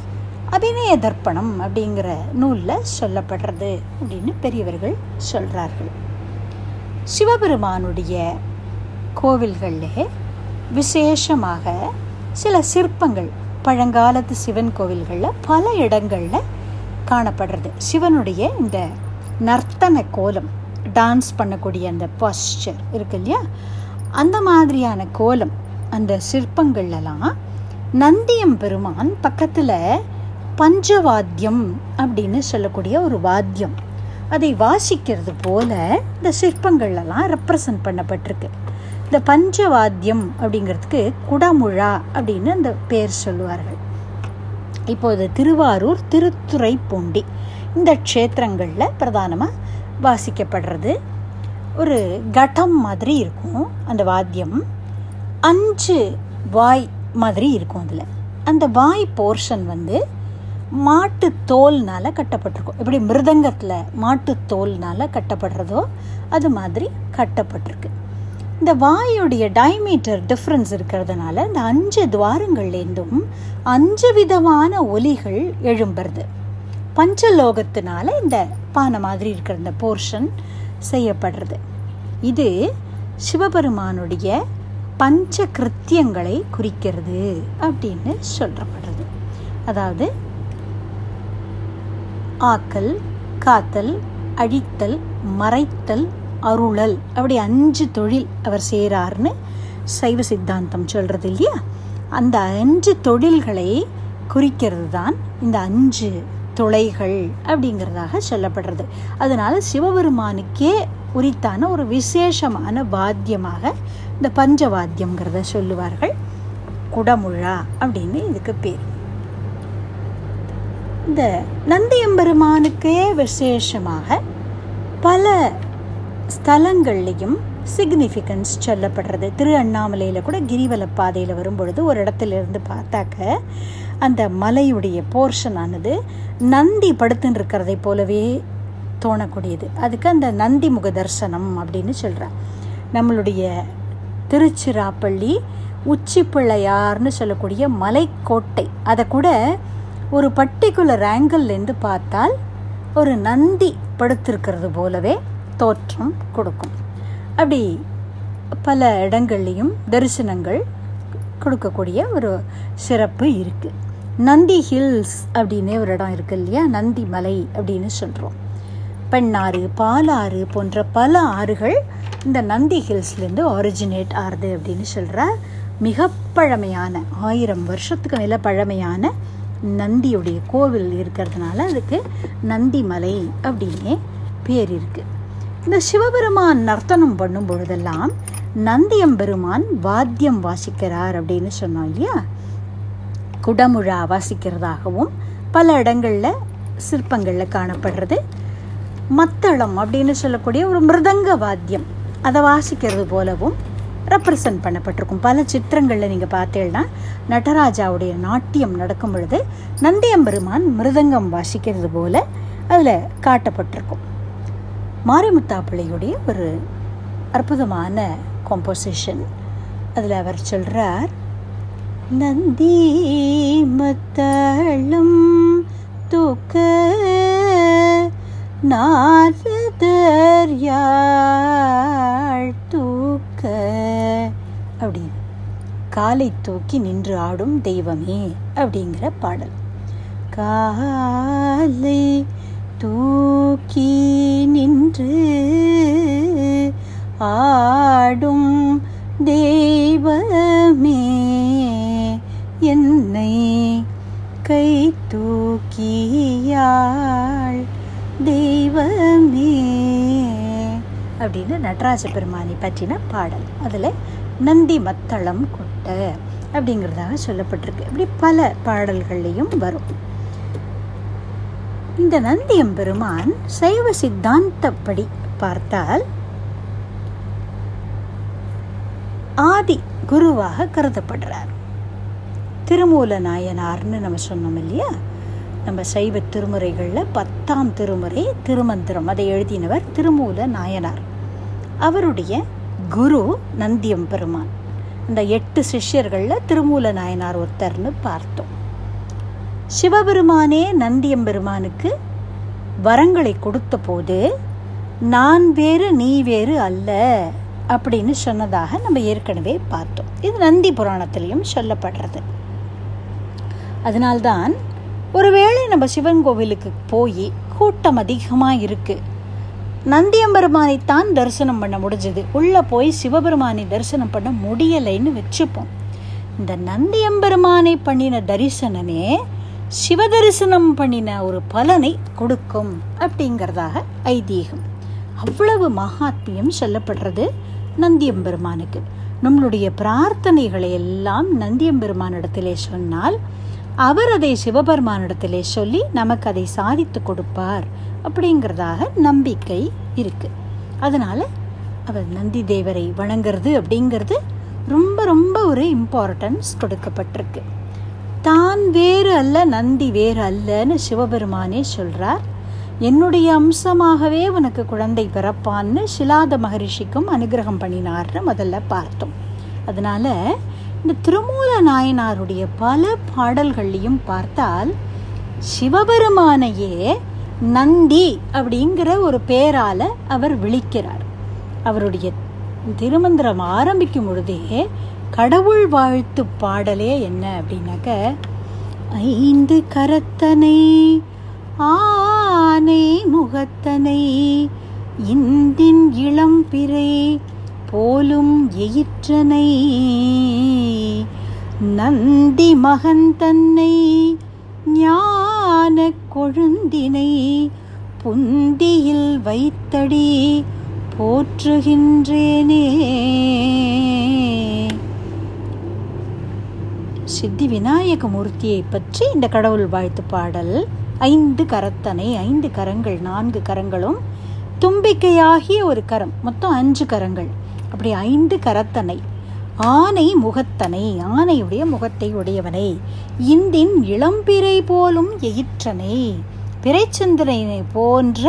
அபிநய தர்ப்பணம் அப்படிங்கிற நூலில் சொல்லப்படுறது அப்படின்னு பெரியவர்கள் சொல்கிறார்கள். சிவபெருமானுடைய கோவில்களிலே விசேஷமாக சில சிற்பங்கள் பழங்காலத்து சிவன் கோவில்களில் பல இடங்களில் காணப்படுறது. சிவனுடைய இந்த நர்த்தன கோலம், டான்ஸ் பண்ணக்கூடிய அந்த பாஸ்டர் இருக்கு இல்லையா, அந்த மாதிரியான கோலம் அந்த சிற்பங்கள்லாம் நந்தியம்பெருமான் பக்கத்தில் பஞ்சவாத்தியம் அப்படின்னு சொல்லக்கூடிய ஒரு வாத்தியம், அதை வாசிக்கிறது போல இந்த சிற்பங்கள்லாம் ரெப்ரசன்ட் பண்ணப்பட்டிருக்கு. இந்த பஞ்சவாத்தியம் அப்படிங்கிறதுக்கு குடமுழா அப்படின்னு அந்த பேர் சொல்லுவார்கள். இப்போது திருவாரூர், திருத்துறைப்பூண்டி இந்த க்ஷேத்திரங்களில் பிரதானமாக வாசிக்கப்படுறது. ஒரு கட்டம் மாதிரி இருக்கும் அந்த வாத்தியம், 5 வாய் மாதிரி இருக்கும். அதில் அந்த வாய் போர்ஷன் வந்து மாட்டு தோல்னால் கட்டப்பட்டிருக்கும். எப்படி மிருதங்கத்தில் மாட்டு தோல்னால் கட்டப்படுறதோ அது மாதிரி கட்டப்பட்டிருக்கு. இந்த வாயுடைய டைமீட்டர் டிஃப்ரென்ஸ் இருக்கிறதுனால இந்த 5 துவாரங்கள்லேருந்தும் 5 விதமான ஒலிகள் எழும்புறது. பஞ்சலோகத்தினால இந்த பானை மாதிரி இருக்கிற இந்த போர்ஷன் செய்யப்படுறது. இது சிவபெருமானுடைய பஞ்ச கிருத்தியங்களை குறிக்கிறது அப்படின்னு சொல்லப்படுறது. அதாவது ஆக்கல், காத்தல், அழித்தல், மறைத்தல், அருளல், அப்படி 5 தொழில் அவர் செய்கிறார்னு சைவ சித்தாந்தம் சொல்கிறது இல்லையா. அந்த 5 தொழில்களை குறிக்கிறது தான் இந்த 5 துளைகள் அப்படிங்கிறதாக சொல்லப்படுறது. அதனால் சிவபெருமானுக்கே உரித்தான ஒரு விசேஷமான வாத்தியமாக இந்த பஞ்சவாத்தியம்ங்கிறத சொல்லுவார்கள். குடமுழா அப்படின்னு இதுக்கு பேர். இந்த நந்தியம்பெருமானுக்கே விசேஷமாக பல ஸ்தலங்கள்லையும் சிக்னிஃபிகன்ஸ் சொல்லப்படுறது. திரு அண்ணாமலையில் கூட கிரிவல பாதையில் வரும்பொழுது ஒரு இடத்துலேருந்து பார்த்தாக்க அந்த மலையுடைய போர்ஷனானது நந்தி படுத்துன்னு இருக்கிறதை போலவே தோணக்கூடியது. அதுக்கு அந்த நந்தி முக தரிசனம் அப்படின்னு சொல்கிறார். நம்மளுடைய திருச்சிராப்பள்ளி உச்சிப்பிள்ளையார்னு சொல்லக்கூடிய மலைக்கோட்டை, அதை கூட ஒரு பர்டிகுலர் ஆங்கிள்லேருந்து பார்த்தால் ஒரு நந்தி படுத்திருக்கிறது போலவே தோற்றம் கொடுக்கும். அப்படி பல இடங்கள்லேயும் தரிசனங்கள் கொடுக்கக்கூடிய ஒரு சிறப்பு இருக்குது. நந்தி ஹில்ஸ் அப்படின்னே ஒரு இடம் இருக்குது இல்லையா, நந்தி மலை அப்படின்னு சொல்கிறோம். பெண்ணாறு, பாலாறு போன்ற பல ஆறுகள் இந்த நந்தி ஹில்ஸ்லேருந்து ஆரிஜினேட் ஆறுது அப்படின்னு சொல்கிற மிக பழமையான 1000 வருஷத்துக்கு மேலே பழமையான நந்தியுடைய கோவில் இருக்கிறதுனால அதுக்கு நந்தி மலை அப்படின்னே பேர் இருக்குது. இந்த சிவபெருமான் நர்த்தனம் பண்ணும் பொழுதெல்லாம் நந்தியம்பெருமான் வாத்தியம் வாசிக்கிறார் அப்படின்னு சொன்னோம் இல்லையா. குடமுழா வாசிக்கிறதாகவும் பல இடங்களில் சிற்பங்களில் காணப்படுறது. மத்தளம் அப்படின்னு சொல்லக்கூடிய ஒரு மிருதங்க வாத்தியம், அதை வாசிக்கிறது போலவும் ரெப்ரசன்ட் பண்ணப்பட்டிருக்கும். பல சித்திரங்களில் நீங்கள் பார்த்தீங்கன்னா நடராஜாவுடைய நாட்டியம் நடக்கும் பொழுது நந்தியம்பெருமான் மிருதங்கம் வாசிக்கிறது போல அதில் காட்டப்பட்டிருக்கும். மாரிமுத்தா பிள்ளையுடைய ஒரு அற்புதமான காம்போசிஷன், அதில் அவர் சொல்கிறார், நந்தி மத்தளம் தூக்க நாரதர் யாழ் தூக்க அப்படின்னு, காலை தூக்கி நின்று ஆடும் தெய்வமே அப்படிங்கிற பாடல். காலை தூக்கி நின்று ஆடும் தெய்வமே என்னை கை தூக்கியாள் தெய்வமே அப்படின்னு நடராஜ பெருமானை பற்றின பாடல். அதில் நந்தி மத்தளம் கொட்ட அப்படிங்கிறதாக சொல்லப்பட்டிருக்கு. இப்படி பல பாடல்கள்லையும் வரும். இந்த நந்தியம்பெருமான் சைவ சித்தாந்தப்படி பார்த்தால் ஆதி குருவாக கருதப்படுறார். திருமூல நாயனார்னு நம்ம சொன்னோம் இல்லையா, நம்ம சைவ திருமுறைகளில் 10ஆம் திருமுறை திருமந்திரம் அதை எழுதினவர் திருமூல நாயனார். அவருடைய குரு நந்தியம்பெருமான். அந்த 8 சிஷ்யர்களில் திருமூல நாயனார் ஒருத்தர்னு பார்த்தோம். சிவபெருமானே நந்தியம்பெருமானுக்கு வரங்களை கொடுத்த போது நான் வேறு நீ வேறு அல்ல அப்படின்னு சொன்னதாக நம்ம ஏற்கனவே பார்த்தோம். இது நந்தி புராணத்திலையும் சொல்லப்படுறது. அதனால்தான் ஒருவேளை நம்ம சிவன் கோவிலுக்கு போய் கூட்டம் அதிகமாக இருக்குது, நந்தியம்பெருமானைத்தான் தரிசனம் பண்ண முடிஞ்சது, உள்ளே போய் சிவபெருமானை தரிசனம் பண்ண முடியலைன்னு வச்சுப்போம். இந்த நந்தியம்பெருமானை பண்ணின தரிசனமே சிவதரிசனம் பண்ணின ஒரு பலனை கொடுக்கும் அப்படிங்கிறதாக ஐதீகம். அவ்வளவு மகாத்மியம் சொல்லப்படுறது நந்தியம்பெருமானுக்கு. நம்மளுடைய பிரார்த்தனைகளை எல்லாம் நந்தியம்பெருமானிடத்திலே சொன்னால் அவர் அதை சிவபெருமானிடத்திலே சொல்லி நமக்கு அதை சாதித்து கொடுப்பார் அப்படிங்கிறதாக நம்பிக்கை இருக்குது. அதனால் அவர் நந்தி தேவரை வணங்கிறது அப்படிங்கிறது ரொம்ப ரொம்ப ஒரு இம்பார்ட்டன்ஸ் கொடுக்கப்பட்டிருக்கு. தான் வேறு அல்ல, நந்தி வேறு அல்லன்னு சிவபெருமானே சொல்கிறார். என்னுடைய அம்சமாகவே உனக்கு குழந்தை பிறப்பான்னு சிலாத மகரிஷிக்கும் அனுகிரகம் பண்ணினார்னு முதல்ல பார்த்தோம். அதனால் இந்த திருமூல நாயனாருடைய பல பாடல்கள்லையும் பார்த்தால் சிவபெருமானையே நந்தி அப்படிங்கிற ஒரு பேரால் அவர் விளிக்கிறார். அவருடைய திருமந்திரம் ஆரம்பிக்கும் பொழுதே கடவுள் வாழ்த்து பாடலே என்ன அப்படின்னாக்க, 5 கரத்தனை ஆனை முகத்தனை இந்தின் இளம்பிறை போலும் எயிற்றனை நந்தி மகந்தன்னை ஞான கொழுந்தினை புந்தியில் வைத்தடி போற்றுகின்றேனே. சித்தி விநாயக மூர்த்தியை பற்றி இந்த கடவுள் வாழ்த்து பாடல். 5 கரத்தனை, 5 கரங்கள், 4 கரங்களும் தும்பிக்கையாகிய ஒரு கரம், மொத்தம் 5 கரங்கள். அப்படி 5 கரத்தனை, ஆனை முகத்தனை, ஆனையுடைய முகத்தை உடையவனை, இந்தின் இளம்பிறை போலும் எயிற்றனை, பிறைச்சந்திரனை போன்ற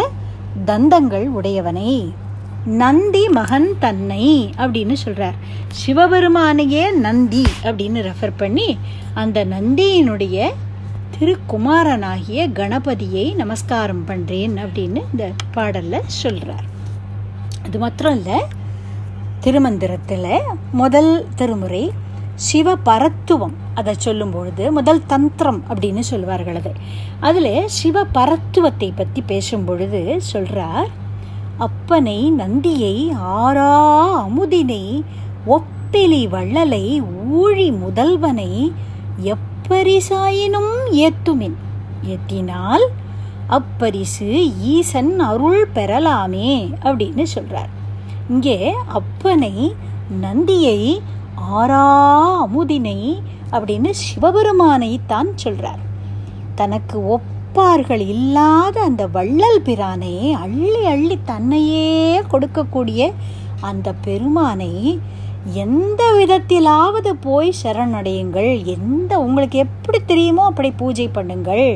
தந்தங்கள் உடையவனை, நந்தி மகன் தன்னை அப்படின்னு சொல்கிறார். சிவபெருமானையே நந்தி அப்படின்னு ரெஃபர் பண்ணி அந்த நந்தியினுடைய திருக்குமாரனாகிய கணபதியை நமஸ்காரம் பண்ணுறேன் அப்படின்னு இந்த பாடலில் சொல்கிறார். அது மாத்திரம் இல்லை, திருமந்திரத்தில் முதல் திருமுறை சிவ பரத்துவம் அதை சொல்லும் பொழுது முதல் தந்திரம் அப்படின்னு சொல்வார்கள். அதில் சிவ பரத்துவத்தை பற்றி பேசும் பொழுது சொல்கிறார், அப்பனை நந்தியை ஆரா அமுதினை ஒப்பிலி வள்ளலை ஊழி முதல்வனை எப்பரிசாயினும் ஏத்துமின் ஏத்தினால் அப்பரிசு ஈசன் அருள் பெறலாமே அப்படின்னு சொல்றார். இங்கே அப்பனை நந்தியை ஆரா அமுதினை அப்படின்னு சிவபெருமானை தான் சொல்றார். தனக்கு அப்பார்கள் இல்லாத அந்த வள்ளல் பிரானை அள்ளி அள்ளி தன்னையே கொடுக்கக்கூடிய அந்த பெருமானை எந்த விதத்திலாவது போய் சரணடையுங்கள், எந்த உங்களுக்கு எப்படி தெரியுமோ அப்படி பூஜை பண்ணுங்கள்,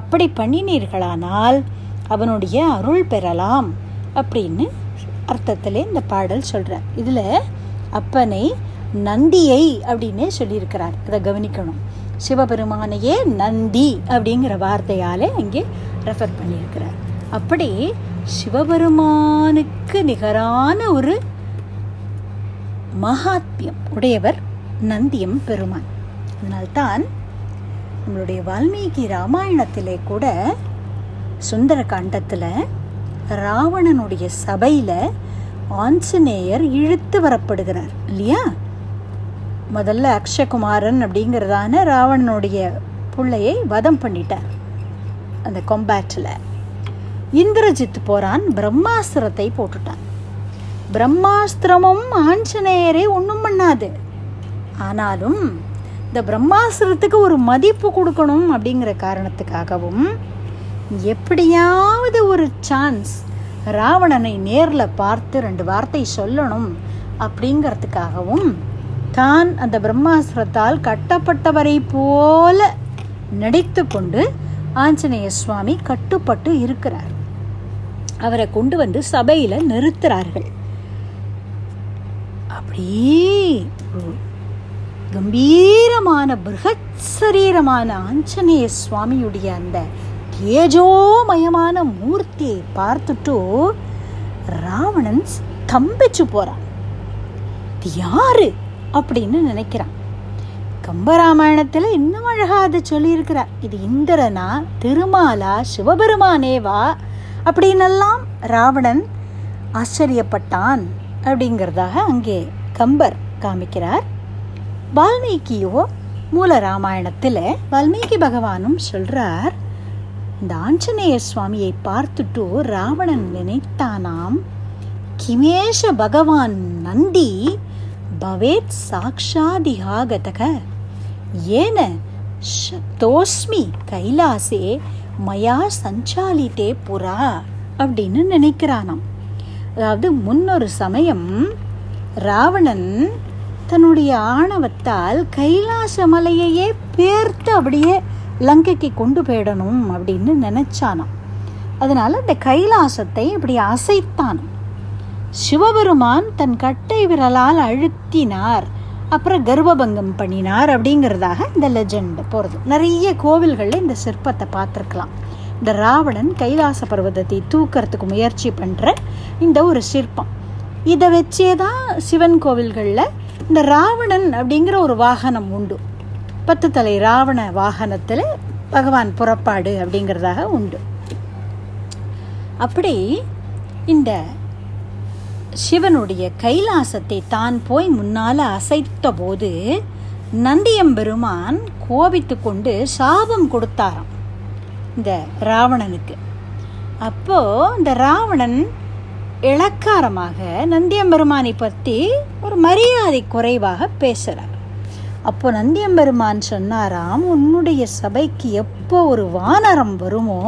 அப்படி பண்ணினீர்களானால் அவனுடைய அருள் பெறலாம் அப்படின்னு அர்த்தத்திலே இந்த பாடல் சொல்கிறார். இதில் அப்பனை நந்தியை அப்படின்னே சொல்லியிருக்கிறார். அதை கவனிக்கணும். சிவபெருமானையே நந்தி அப்படிங்கிற வார்த்தையாலே இங்கே ரெஃபர் பண்ணியிருக்கிறார். அப்படி சிவபெருமானுக்கு நிகரான ஒரு மகாத்மியம் உடையவர் நந்தியம் பெருமான். அதனால்தான் நம்மளுடைய வால்மீகி ராமாயணத்திலே கூட சுந்தர காண்டத்தில் ராவணனுடைய சபையில் ஆஞ்சநேயர் இழுத்து வரப்படுகிறார் இல்லையா? முதல்ல அக்ஷகுமாரன் அப்படிங்கிறதான ராவணனுடைய பிள்ளையை வதம் பண்ணிட்டார் அந்த கொம்பேட்டில். இந்திரஜித் போறான், பிரம்மாஸ்திரத்தை போட்டுட்டான். பிரம்மாஸ்திரமும் ஆஞ்சநேயரே ஒன்றும் பண்ணாது. ஆனாலும் இந்த பிரம்மாஸ்திரத்துக்கு ஒரு மதிப்பு கொடுக்கணும் அப்படிங்கிற காரணத்துக்காகவும் எப்படியாவது ஒரு சான்ஸ் ராவணனை நேரில் பார்த்து 2 வார்த்தை சொல்லணும் அப்படிங்கிறதுக்காகவும் தான் அந்த பிரம்மாஸ்திரத்தால் கட்டப்பட்டவரை போல நடித்து கொண்டு ஆஞ்சநேய சுவாமி கட்டுப்பட்டு இருக்கிறார். அவரை கொண்டு வந்து சபையில் நிறுத்துறார்கள். அப்படியே கம்பீரமான பிருகத் சரீரமான ஆஞ்சநேய சுவாமியுடைய அந்த தேஜோமயமான மூர்த்தியை பார்த்துட்டு ராவணன் தம்பிச்சு போறான். யாரு அப்படின்னு நினைக்கிறான். கம்பராமாயணத்தில் இன்னும் அழகா அதை சொல்லியிருக்கிறார். இது இந்திரனா, திருமாலா, சிவபெருமானேவா அப்படின்னெல்லாம் ராவணன் ஆச்சரியப்பட்டான் அப்படிங்கிறதாக அங்கே கம்பர் காமிக்கிறார். வால்மீகியோ மூல ராமாயணத்தில் வால்மீகி பகவானும் சொல்றார், இந்த ஆஞ்சநேய சுவாமியை பார்த்துட்டு ராவணன் நினைத்தானாம், கிமேஷ பகவான் நந்தி பவேத் சாக்ஷாதிஹாகதக ஏன ஷப்தோஸ்மி கைலாசே மயா சஞ்சாலிதே புரா அப்படின்னு நினைக்கிறானாம். அதாவது முன்னொரு சமயம் ராவணன் தன்னுடைய ஆணவத்தால் கைலாச மலையையே பேர்த்து அப்படியே லங்கைக்கு கொண்டு போயிடணும் அப்படின்னு நினைச்சானாம். அதனால இந்த கைலாசத்தை இப்படி அசைத்தானாம். சிவபெருமான் தன் கட்டை விரலால் அழுத்தினார், அப்புறம் கர்ப்பபங்கம் பண்ணினார் அப்படிங்கிறதாக இந்த லெஜெண்ட் போகிறது. நிறைய கோவில்களில் இந்த சிற்பத்தை பார்த்துருக்கலாம். இந்த ராவணன் கைலாச பர்வதத்தை தூக்கிறதுக்கு முயற்சி பண்ணுற இந்த ஒரு சிற்பம், இதை வச்சே தான் சிவன் கோவில்களில் இந்த ராவணன் அப்படிங்கிற ஒரு வாகனம் உண்டு. 10 தலை ராவண வாகனத்தில் பகவான் புறப்பாடு அப்படிங்கிறதாக உண்டு. அப்படி இந்த சிவனுடைய கைலாசத்தை தான் போய் முன்னால் அசைத்த போது நந்தியம்பெருமான் கோபித்து கொண்டு சாபம் கொடுத்தாராம் இந்த ராவணனுக்கு. அப்போது இந்த ராவணன் இளக்காரமாக நந்தியம்பெருமானை பற்றி ஒரு மரியாதை குறைவாக பேசுகிறார். அப்போ நந்தியம்பெருமான் சொன்னாராம், உன்னுடைய சபைக்கு எப்போ ஒரு வானரம் வருமோ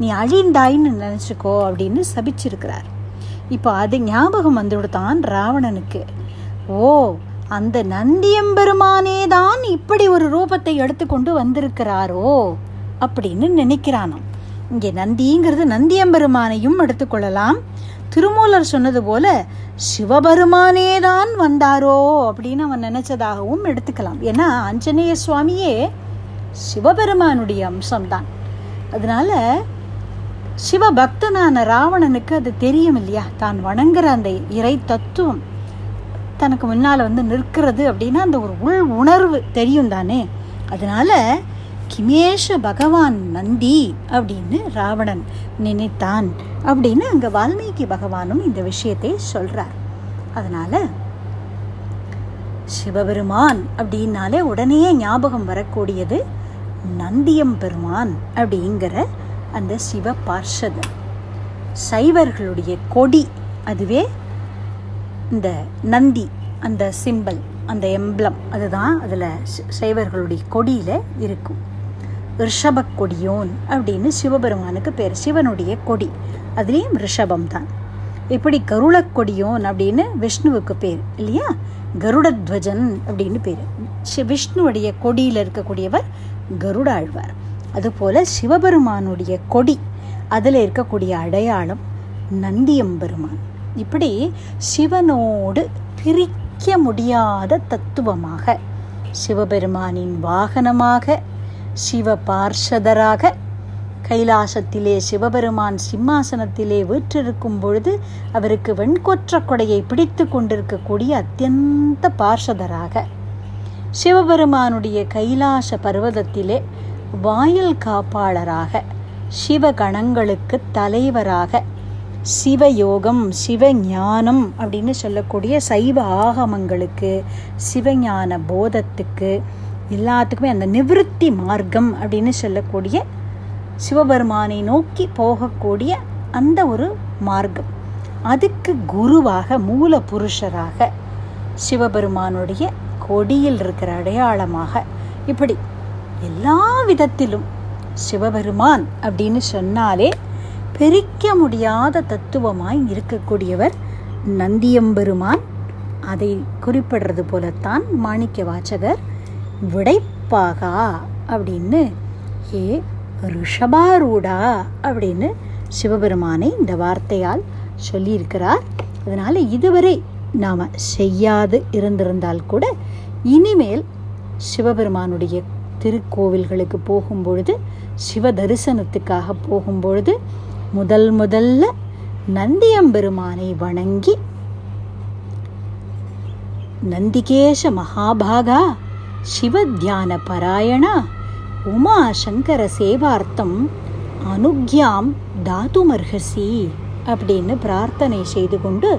நீ அழிந்தாயின்னு நினச்சிக்கோ அப்படின்னு சபிச்சிருக்கிறார். இப்போ அது ஞாபகம் வந்துவிடுதான் ராவணனுக்கு. ஓ, அந்த நந்தியம்பெருமானே தான் இப்படி ஒரு ரூபத்தை எடுத்துக்கொண்டு வந்திருக்கிறாரோ அப்படின்னு நினைக்கிறானாம். இங்கே நந்திங்கிறது நந்தியம்பெருமானையும் எடுத்துக்கொள்ளலாம். திருமூலர் சொன்னது போல சிவபெருமானே தான் வந்தாரோ அப்படின்னு அவன் நினைச்சதாகவும் எடுத்துக்கலாம். ஏன்னா ஆஞ்சநேய சுவாமியே சிவபெருமானுடைய அம்சம்தான். அதனால சிவபக்தனான ராவணனுக்கு அது தெரியும் இல்லையா, தான் வணங்குற அந்த இறை தத்துவம் தனக்கு முன்னால் வந்து நிற்கிறது அப்படின்னா அந்த ஒரு உள் உணர்வு தெரியும் தானே. அதனால கிமேஷ பகவான் நந்தி அப்படின்னு ராவணன் நினைத்தான் அப்படின்னு அங்கே வால்மீகி பகவானும் இந்த விஷயத்தை சொல்கிறார். அதனால் சிவபெருமான் அப்படின்னாலே உடனே ஞாபகம் வரக்கூடியது நந்தியம்பெருமான் அப்படிங்கிற அந்த சிவ பார்ஷதர், சைவர்களுடைய கொடி அதுவே இந்த நந்தி, அந்த சிம்பல், அந்த எம்பளம் அதுதான் அதில் சைவர்களுடைய கொடியில் இருக்கும். ரிஷபக் கொடியோன் அப்படின்னு சிவபெருமானுக்கு பேர், சிவனுடைய கொடி, அதுலேயும் ரிஷபம் தான். எப்படி கருளக்கொடியோன் அப்படின்னு விஷ்ணுவுக்கு பேர் இல்லையா, கருடத்வஜன் அப்படின்னு பேர். விஷ்ணுவுடைய கொடியில் இருக்கக்கூடியவர் கருட ஆழ்வார். அதுபோல் சிவபெருமானுடைய கொடி, அதில் இருக்கக்கூடிய அடையாளம் நந்தியம்பெருமான். இப்படி சிவனோடு பிரிக்க முடியாத தத்துவமாக, சிவபெருமானின் வாகனமாக, சிவ பார்ஷதராக, கைலாசத்திலே சிவபெருமான் சிம்மாசனத்திலே வீற்றிருக்கும் பொழுது அவருக்கு வெண்கொற்ற கொடையை பிடித்து கொண்டிருக்கக்கூடிய அத்தியந்த பார்ஷதராக, சிவபெருமானுடைய கைலாச பர்வதத்திலே வாயில் காப்பாளராக, சிவகணங்களுக்கு தலைவராக, சிவயோகம் சிவஞானம் அப்படின்னு சொல்லக்கூடிய சைவ ஆகமங்களுக்கு, சிவஞான போதத்துக்கு, எல்லாத்துக்குமே அந்த நிவிருத்தி மார்க்கம் அப்படின்னு சொல்லக்கூடிய சிவபெருமானை நோக்கி போகக்கூடிய அந்த ஒரு மார்க்கம், அதுக்கு குருவாக மூல புருஷராக, சிவபெருமானுடைய கொடியில் இருக்கிற அடையாளமாக, இப்படி எல்லா விதத்திலும் சிவபெருமான் அப்படின்னு சொன்னாலே பிரிக்க முடியாத தத்துவமாய் இருக்கக்கூடியவர் நந்தியம்பெருமான். அதை குறிப்பிடுறது போலத்தான் மாணிக்க வாசகர் விடைப்பாகா அப்படின்னு, ஏ ரிஷபாரூடா அப்படின்னு சிவபெருமானை இந்த வார்த்தையால் சொல்லியிருக்கிறார். அதனால் இதுவரை நாம் செய்யாது இருந்திருந்தால் கூட இனிமேல் சிவபெருமானுடைய திருக்கோவில்களுக்கு போகும்பொழுது, சிவ தரிசனத்துக்காக போகும்பொழுது முதல்ல நந்தியம்பெருமானை வணங்கி நந்திகேஷ மகாபாகா சிவத்தியான பாராயணா உமா சங்கர சேவார்த்தம் அனுக்யாம் தாதுமர்ஹசி அப்படின்னு பிரார்த்தனை செய்து கொண்டு,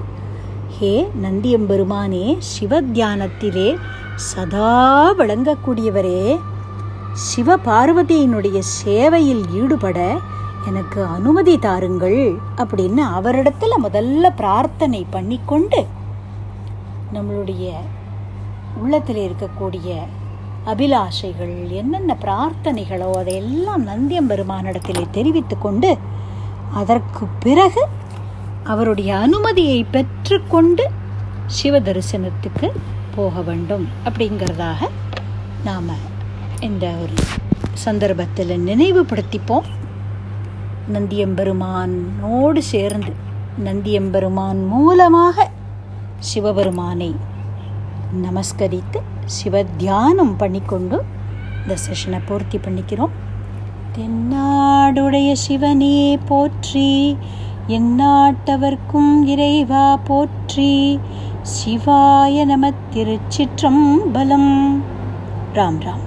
ஹே நந்தியம்பெருமானே, சிவத்தியானத்திலே சதா வழங்கக்கூடியவரே, சிவ பார்வதியினுடைய சேவையில் ஈடுபட எனக்கு அனுமதி தாருங்கள் அப்படின்னு அவரிடத்தில் முதல்ல பிரார்த்தனை பண்ணிக்கொண்டு, நம்மளுடைய உள்ளத்தில் இருக்கக்கூடிய அபிலாஷைகள் என்னென்ன பிரார்த்தனைகளோ அதையெல்லாம் நந்தியம்பெருமானிடத்திலே தெரிவித்து கொண்டு, அதற்கு பிறகு அவருடைய அனுமதியை பெற்றுக்கொண்டு சிவ தரிசனத்துக்கு போக வேண்டும் அப்படிங்கிறதாக நாம் இந்த ஒரு சந்தர்ப்பத்தில் நினைவுபடுத்திப்போம். நந்தியம்பெருமானோடு சேர்ந்து, நந்தியம்பெருமான் மூலமாக சிவபெருமானை நமஸ்கரித்து சிவத்தியானம் பண்ணிக்கொண்டு இந்த செஷனை பூர்த்தி பண்ணிக்கிறோம். தென்னாடுடைய சிவனே போற்றி, எந்நாட்டவர்க்கும் இறைவா போற்றி, சிவாய நம. திருச்சிற்றம்பலம். ராம் ராம்.